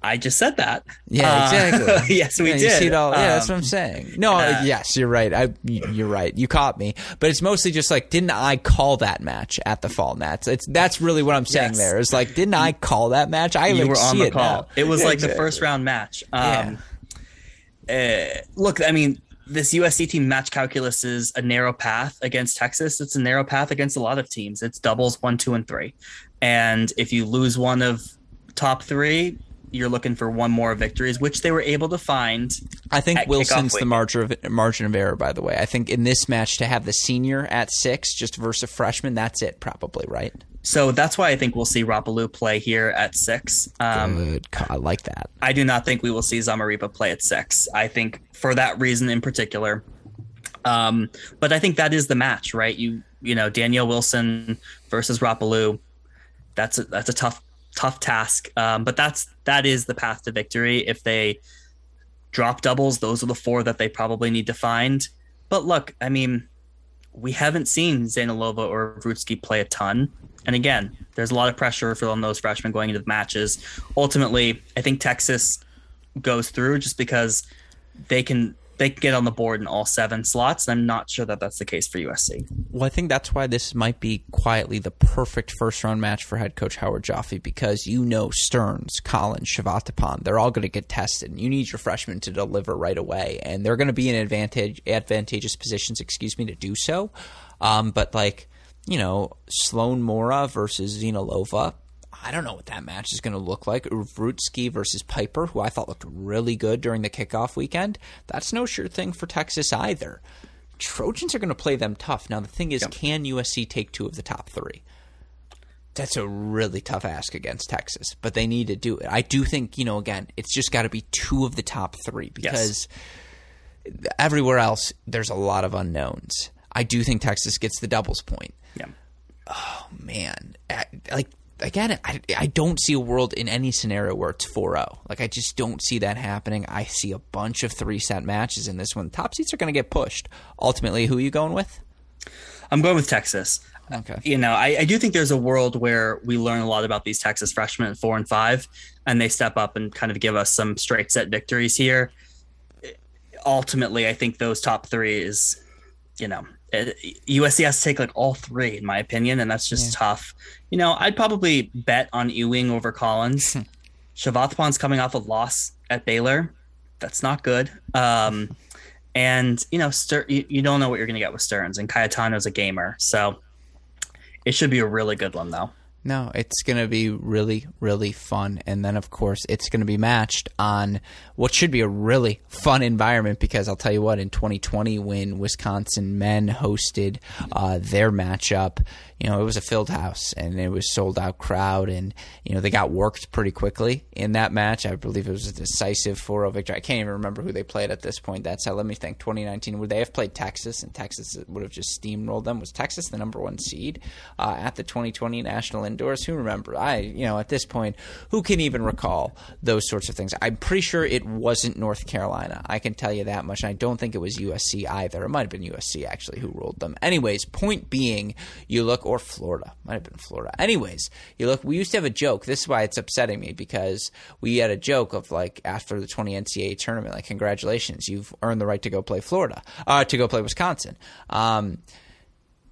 I just said that. Yeah, exactly. Uh, yes, we yeah, did. You see it all. Yeah, um, that's what I'm saying. No, uh, yes, you're right. I, you're right. You caught me. But it's mostly just like, didn't I call that match at the Fall Nats? It's that's really what I'm saying. Yes. There is like, didn't I call that match? I you like, were on see the it call. Now. It was yeah, like exactly. the first round match. Um, yeah. uh, look, I mean, this U S C team match calculus is a narrow path against Texas. It's a narrow path against a lot of teams. It's doubles one, two, and three. And if you lose one of top three, you're looking for one more victories, which they were able to find. I think Wilson's the margin of, margin of error, by the way. I think in this match to have the senior at six just versus a freshman, that's it probably, right? So that's why I think we'll see Rapaloo play here at six. Um, Good. I like that. I do not think we will see Zamaripa play at six. I think for that reason in particular. Um, but I think that is the match, right? You you know, Danielle Wilson versus Rapaloo. That's a, that's a tough tough task. Um, but that's that is the path to victory. If they drop doubles, those are the four that they probably need to find. But look, I mean, we haven't seen Zainalova or Vrutski play a ton. And again, there's a lot of pressure on those freshmen going into the matches. Ultimately, I think Texas goes through just because they can they can get on the board in all seven slots. And I'm not sure that that's the case for U S C. Well, I think that's why this might be quietly the perfect first-round match for head coach Howard Jaffee, because you know Stearns, Collins, Shivatapan, they're all going to get tested. And you need your freshmen to deliver right away. And they're going to be in advantage, advantageous positions, excuse me, to do so. Um, but like... You know, Sloan Mora versus Zainalova. I don't know what that match is going to look like. Vrutski versus Piper, who I thought looked really good during the kickoff weekend. That's no sure thing for Texas either. Trojans are going to play them tough. Now, the thing is, yep. Can U S C take two of the top three? That's a really tough ask against Texas, but they need to do it. I do think, you know, again, it's just got to be two of the top three because yes. Everywhere else, there's a lot of unknowns. I do think Texas gets the doubles point. Yeah. Oh, man. I, like, again, I, I don't see a world in any scenario where it's four oh. Like, I just don't see that happening. I see a bunch of three-set matches in this one. Top seats are going to get pushed. Ultimately, who are you going with? I'm going with Texas. Okay. You know, I, I do think there's a world where we learn a lot about these Texas freshmen at four and five, and they step up and kind of give us some straight-set victories here. Ultimately, I think those top three is, you know, U S C has to take like all three, in my opinion, and that's just yeah. tough. You know, I'd probably bet on Ewing over Collins. Shivathapan's coming off a loss at Baylor. That's not good. Um, and, you know, Ster- you, you don't know what you're going to get with Stearns, and Cayetano's a gamer. So it should be a really good one, though. No, it's going to be really, really fun. And then, of course, it's going to be matched on what should be a really fun environment because I'll tell you what, in twenty twenty when Wisconsin men hosted uh, their matchup, you know, it was a filled house and it was sold out crowd and, you know, they got worked pretty quickly in that match. I believe it was a decisive four oh victory. I can't even remember who they played at this point. That's how, let me think, twenty nineteen, would they have played Texas and Texas would have just steamrolled them? Was Texas the number one seed uh, at the twenty twenty National Indoor? Doors, who remember? I, you know, at this point, who can even recall those sorts of things? I'm pretty sure it wasn't North Carolina. I can tell you that much. And I don't think it was U S C either. It might have been U S C, actually, who ruled them. Anyways, point being, you look – or Florida. Might have been Florida. Anyways, you look – we used to have a joke. This is why it's upsetting me because we had a joke of, like, after the twenty N C double A tournament, like, congratulations, you've earned the right to go play Florida uh, – to go play Wisconsin. Um,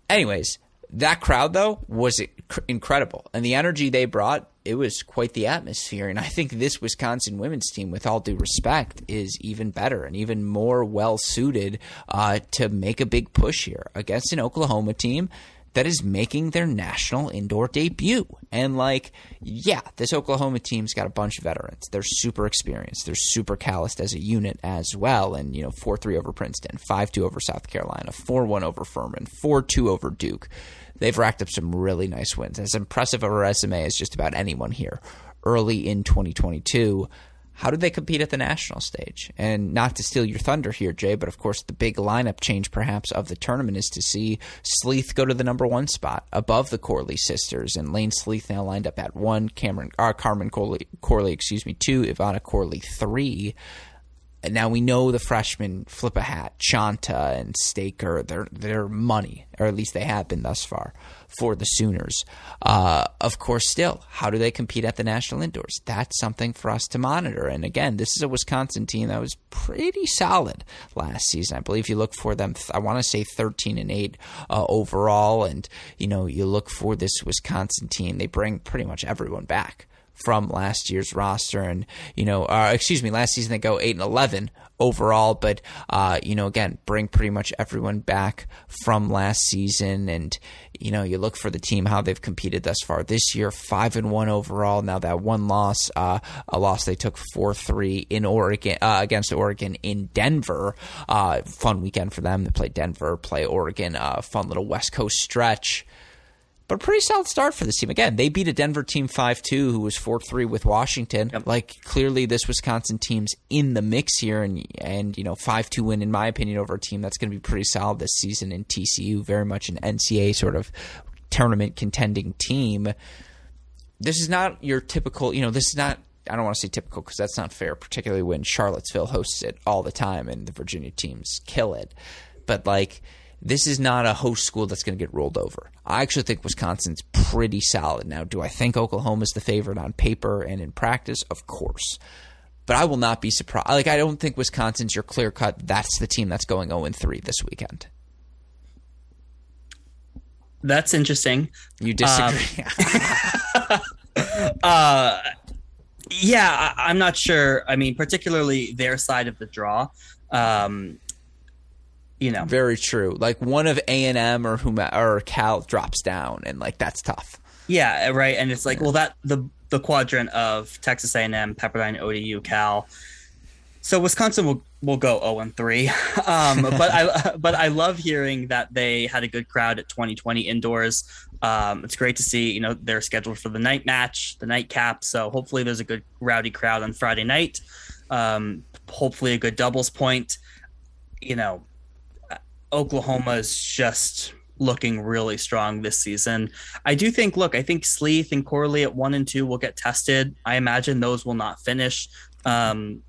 anyways – that crowd, though, was incredible. And the energy they brought, it was quite the atmosphere. And I think this Wisconsin women's team, with all due respect, is even better and even more well-suited uh, to make a big push here against an Oklahoma team that is making their national indoor debut. And, like, yeah, this Oklahoma team's got a bunch of veterans. They're super experienced. They're super calloused as a unit as well. And, you know, four three over Princeton, five two over South Carolina, four one over Furman, four two over Duke. They've racked up some really nice wins. As impressive of a resume as just about anyone here early in twenty twenty-two, how did they compete at the national stage? And not to steal your thunder here, Jay, but of course the big lineup change perhaps of the tournament is to see Sleeth go to the number one spot above the Corley sisters, and Lane Sleeth now lined up at one, Cameron or Carmen Corley, Corley, excuse me, two, Ivana Corley, three. Now we know the freshmen, Flip a Hat, Chanta, and Staker, they're, they're money, or at least they have been thus far for the Sooners. Uh, of course, still, how do they compete at the national indoors? That's something for us to monitor. And again, this is a Wisconsin team that was pretty solid last season. I believe you look for them, I want to say thirteen and eight uh, overall. And, you know, you look for this Wisconsin team. They bring pretty much everyone back from last year's roster. And, you know, uh, excuse me, last season they go eight and eleven overall, but, uh, you know, again, bring pretty much everyone back from last season. And, you know, you look for the team, how they've competed thus far this year, five and one overall. Now that one loss, uh, a loss they took four three in Oregon, uh, against Oregon in Denver. Uh, fun weekend for them. They play Denver, play Oregon, uh, fun little West Coast stretch. But pretty solid start for this team. Again, they beat a Denver team five two who was four three with Washington. Yep. Like, clearly this Wisconsin team's in the mix here, and, and you know, five two win, in my opinion, over a team that's going to be pretty solid this season in T C U, very much an N C A A sort of tournament contending team. This is not your typical, you know, this is not, I don't want to say typical because that's not fair, particularly when Charlottesville hosts it all the time and the Virginia teams kill it. But, like, this is not a host school that's going to get rolled over. I actually think Wisconsin's pretty solid. Now, do I think Oklahoma's the favorite on paper and in practice? Of course. But I will not be surprised. Like, I don't think Wisconsin's your clear-cut, that's the team that's going oh and three this weekend. That's interesting. You disagree? Um, uh, yeah, I, I'm not sure. I mean, particularly their side of the draw. Um You know. Very true. Like one of A and M or whom or Cal drops down, and like that's tough. Yeah, right. And it's like, well, that the the quadrant of Texas A and M, Pepperdine, O D U, Cal. So Wisconsin will will go zero and three. Um, but I but I love hearing that they had a good crowd at twenty twenty indoors. Um, it's great to see. You know, they're scheduled for the night match, the nightcap. So hopefully there's a good rowdy crowd on Friday night. Um, hopefully a good doubles point. You know. Oklahoma is just looking really strong this season. I do think, look, I think Sleeth and Corley at one and two will get tested. I imagine those will not finish. Um,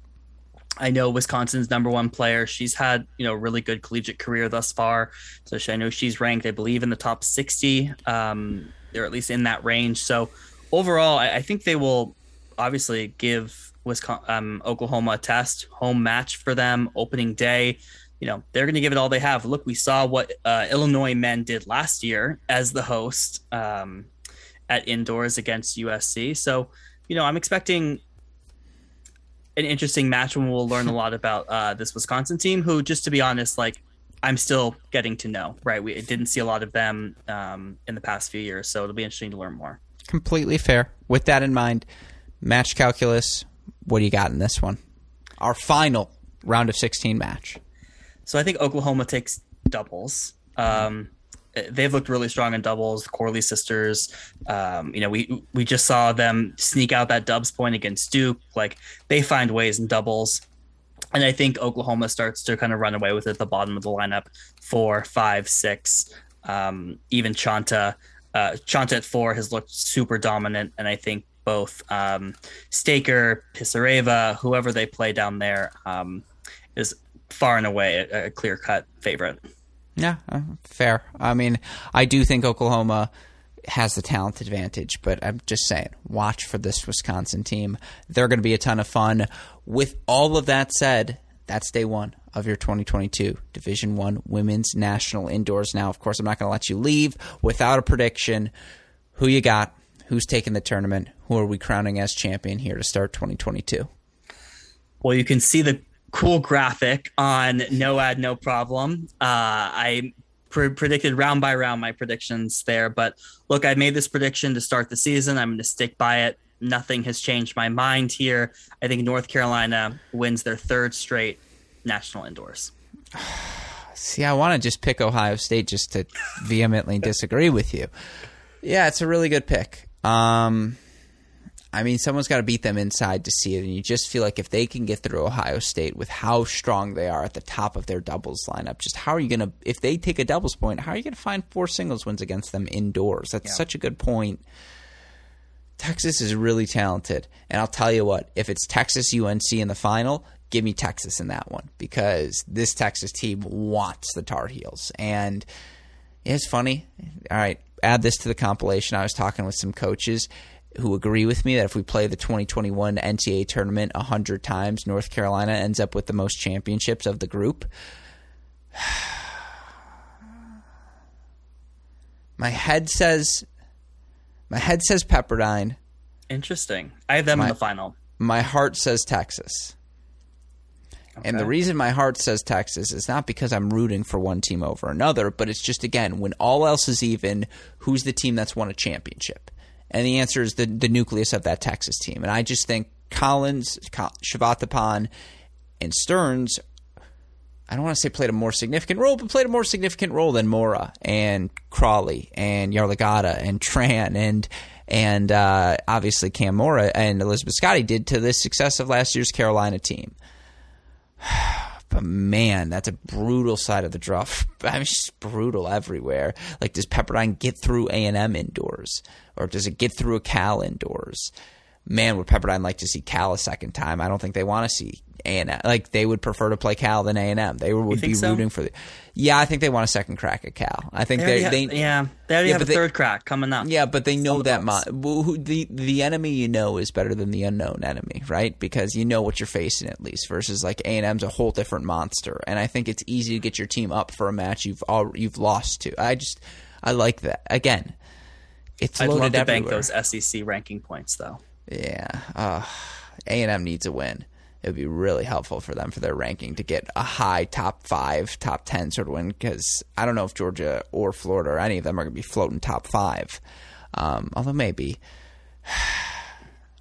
I know Wisconsin's number one player. She's had, you know, a really good collegiate career thus far. So she, I know she's ranked, I believe, in the top sixty, um, or at least in that range. So overall, I, I think they will obviously give Wisconsin, um, Oklahoma a test, home match for them, opening day. You know, they're going to give it all they have. Look, we saw what uh, Illinois men did last year as the host um, at indoors against U S C. So, you know, I'm expecting an interesting match when we'll learn a lot about uh, this Wisconsin team, who, just to be honest, like I'm still getting to know, right? We didn't see a lot of them um, in the past few years. So it'll be interesting to learn more. Completely fair. With that in mind, match calculus, what do you got in this one? Our final round of sixteen match. So I think Oklahoma takes doubles. Um, they've looked really strong in doubles. The Corley sisters, um, you know, we we just saw them sneak out that Dubs point against Duke. Like, they find ways in doubles. And I think Oklahoma starts to kind of run away with it at the bottom of the lineup, four, five, six, um, even Chanta. Uh, Chanta at four has looked super dominant. And I think both um, Staker, Pisareva, whoever they play down there, um, is far and away a, a clear-cut favorite. Yeah, uh, fair. I mean, I do think Oklahoma has the talent advantage, but I'm just saying, watch for this Wisconsin team. They're going to be a ton of fun. With all of that said, that's day one of your twenty twenty-two Division I Women's National Indoors. Now, of course, I'm not going to let you leave without a prediction. Who you got? Who's taking the tournament? Who are we crowning as champion here to start twenty twenty-two? Well, you can see the cool graphic on No Ad, No Problem. Uh, I pre- predicted round by round my predictions there, but look, I made this prediction to start the season. I'm going to stick by it. Nothing has changed my mind here. I think North Carolina wins their third straight national indoors. See, I want to just pick Ohio State just to vehemently disagree with you. Yeah, it's a really good pick. Um, I mean, someone's got to beat them inside to see it, and you just feel like if they can get through Ohio State with how strong they are at the top of their doubles lineup, just how are you going to – if they take a doubles point, how are you going to find four singles wins against them indoors? That's yeah. such a good point. Texas is really talented, and I'll tell you what, if it's Texas U N C in the final, give me Texas in that one, because this Texas team wants the Tar Heels. And it's funny. All right, add this to the compilation. I was talking with some coaches who agree with me that if we play the twenty twenty-one N C A A tournament one hundred times, North Carolina ends up with the most championships of the group. My head says my head says Pepperdine. Interesting. I have them my, in the final. My heart says Texas. Okay. And the reason my heart says Texas is not because I'm rooting for one team over another, but it's just, again, when all else is even, who's the team that's won a championship? And the answer is the, the nucleus of that Texas team. And I just think Collins, Shavathappan, and Stearns, I don't want to say played a more significant role, but played a more significant role than Mora and Crawley and Yarlagada and Tran and and uh, obviously Cam Mora and Elizabeth Scotty did to the success of last year's Carolina team. But, man, that's a brutal side of the draw. I mean, it's just brutal everywhere. Like, does Pepperdine get through A and M indoors? Or does it get through a Cal indoors? Man, would Pepperdine like to see Cal a second time? I don't think they want to see A and M. Like, they would prefer to play Cal than A and M. They would be so? rooting for the – yeah, I think they want a second crack at Cal. I think they – they yeah, they already yeah, have a they, third crack coming up. Yeah, but they know that mo- – the, the enemy you know is better than the unknown enemy, right? Because you know what you're facing at least versus like A and M's a whole different monster. And I think it's easy to get your team up for a match you've all, you've lost to. I just – I like that. Again, it's loaded everywhere. I'd love to bank those S E C ranking points though. Yeah, uh, A and M needs a win. It would be really helpful for them for their ranking to get a high top five, top ten sort of win because I don't know if Georgia or Florida or any of them are going to be floating top five, um, although maybe.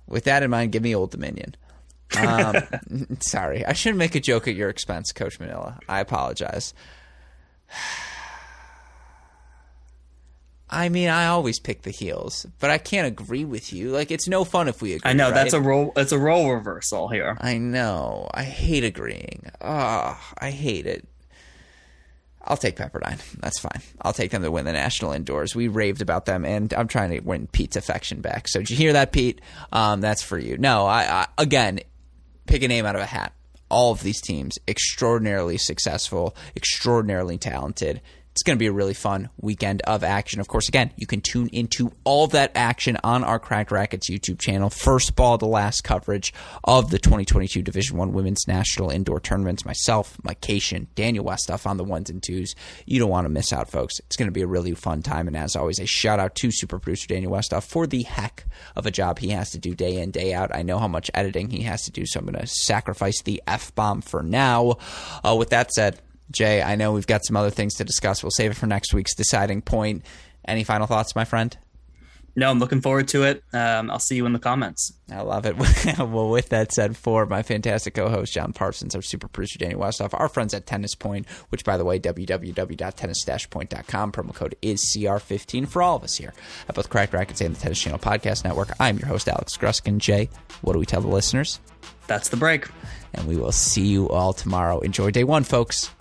With that in mind, give me Old Dominion. Um, sorry, I shouldn't make a joke at your expense, Coach Manila. I apologize. I mean, I always pick the heels, but I can't agree with you. Like, it's no fun if we agree. I know right? that's a role. It's a role reversal here. I know. I hate agreeing. Oh, I hate it. I'll take Pepperdine. That's fine. I'll take them to win the national indoors. We raved about them, and I'm trying to win Pete's affection back. So did you hear that, Pete? Um, that's for you. No, I, I again pick a name out of a hat. All of these teams extraordinarily successful, extraordinarily talented. It's going to be a really fun weekend of action. Of course, again, you can tune into all that action on our Cracked Rackets YouTube channel. First ball to last coverage of the twenty twenty-two Division One Women's National Indoor Tournaments. Myself, Mike Cation, Daniel Westhoff on the ones and twos. You don't want to miss out, folks. It's going to be a really fun time. And as always, a shout out to super producer Daniel Westhoff for the heck of a job he has to do day in, day out. I know how much editing he has to do, so I'm going to sacrifice the F-bomb for now. Uh, with that said, Jay, I know we've got some other things to discuss. We'll save it for next week's deciding point. Any final thoughts, my friend? No, I'm looking forward to it. Um, I'll see you in the comments. I love it. Well, with that said, for my fantastic co-host, John Parsons, our super producer, Danny Westhoff, our friends at Tennis Point, which, by the way, w w w dot tennis dash point dot com. Promo code is C R fifteen for all of us here at both Cracked Rackets and the Tennis Channel Podcast Network. I'm your host, Alex Gruskin. Jay, what do we tell the listeners? That's the break. And we will see you all tomorrow. Enjoy day one, folks.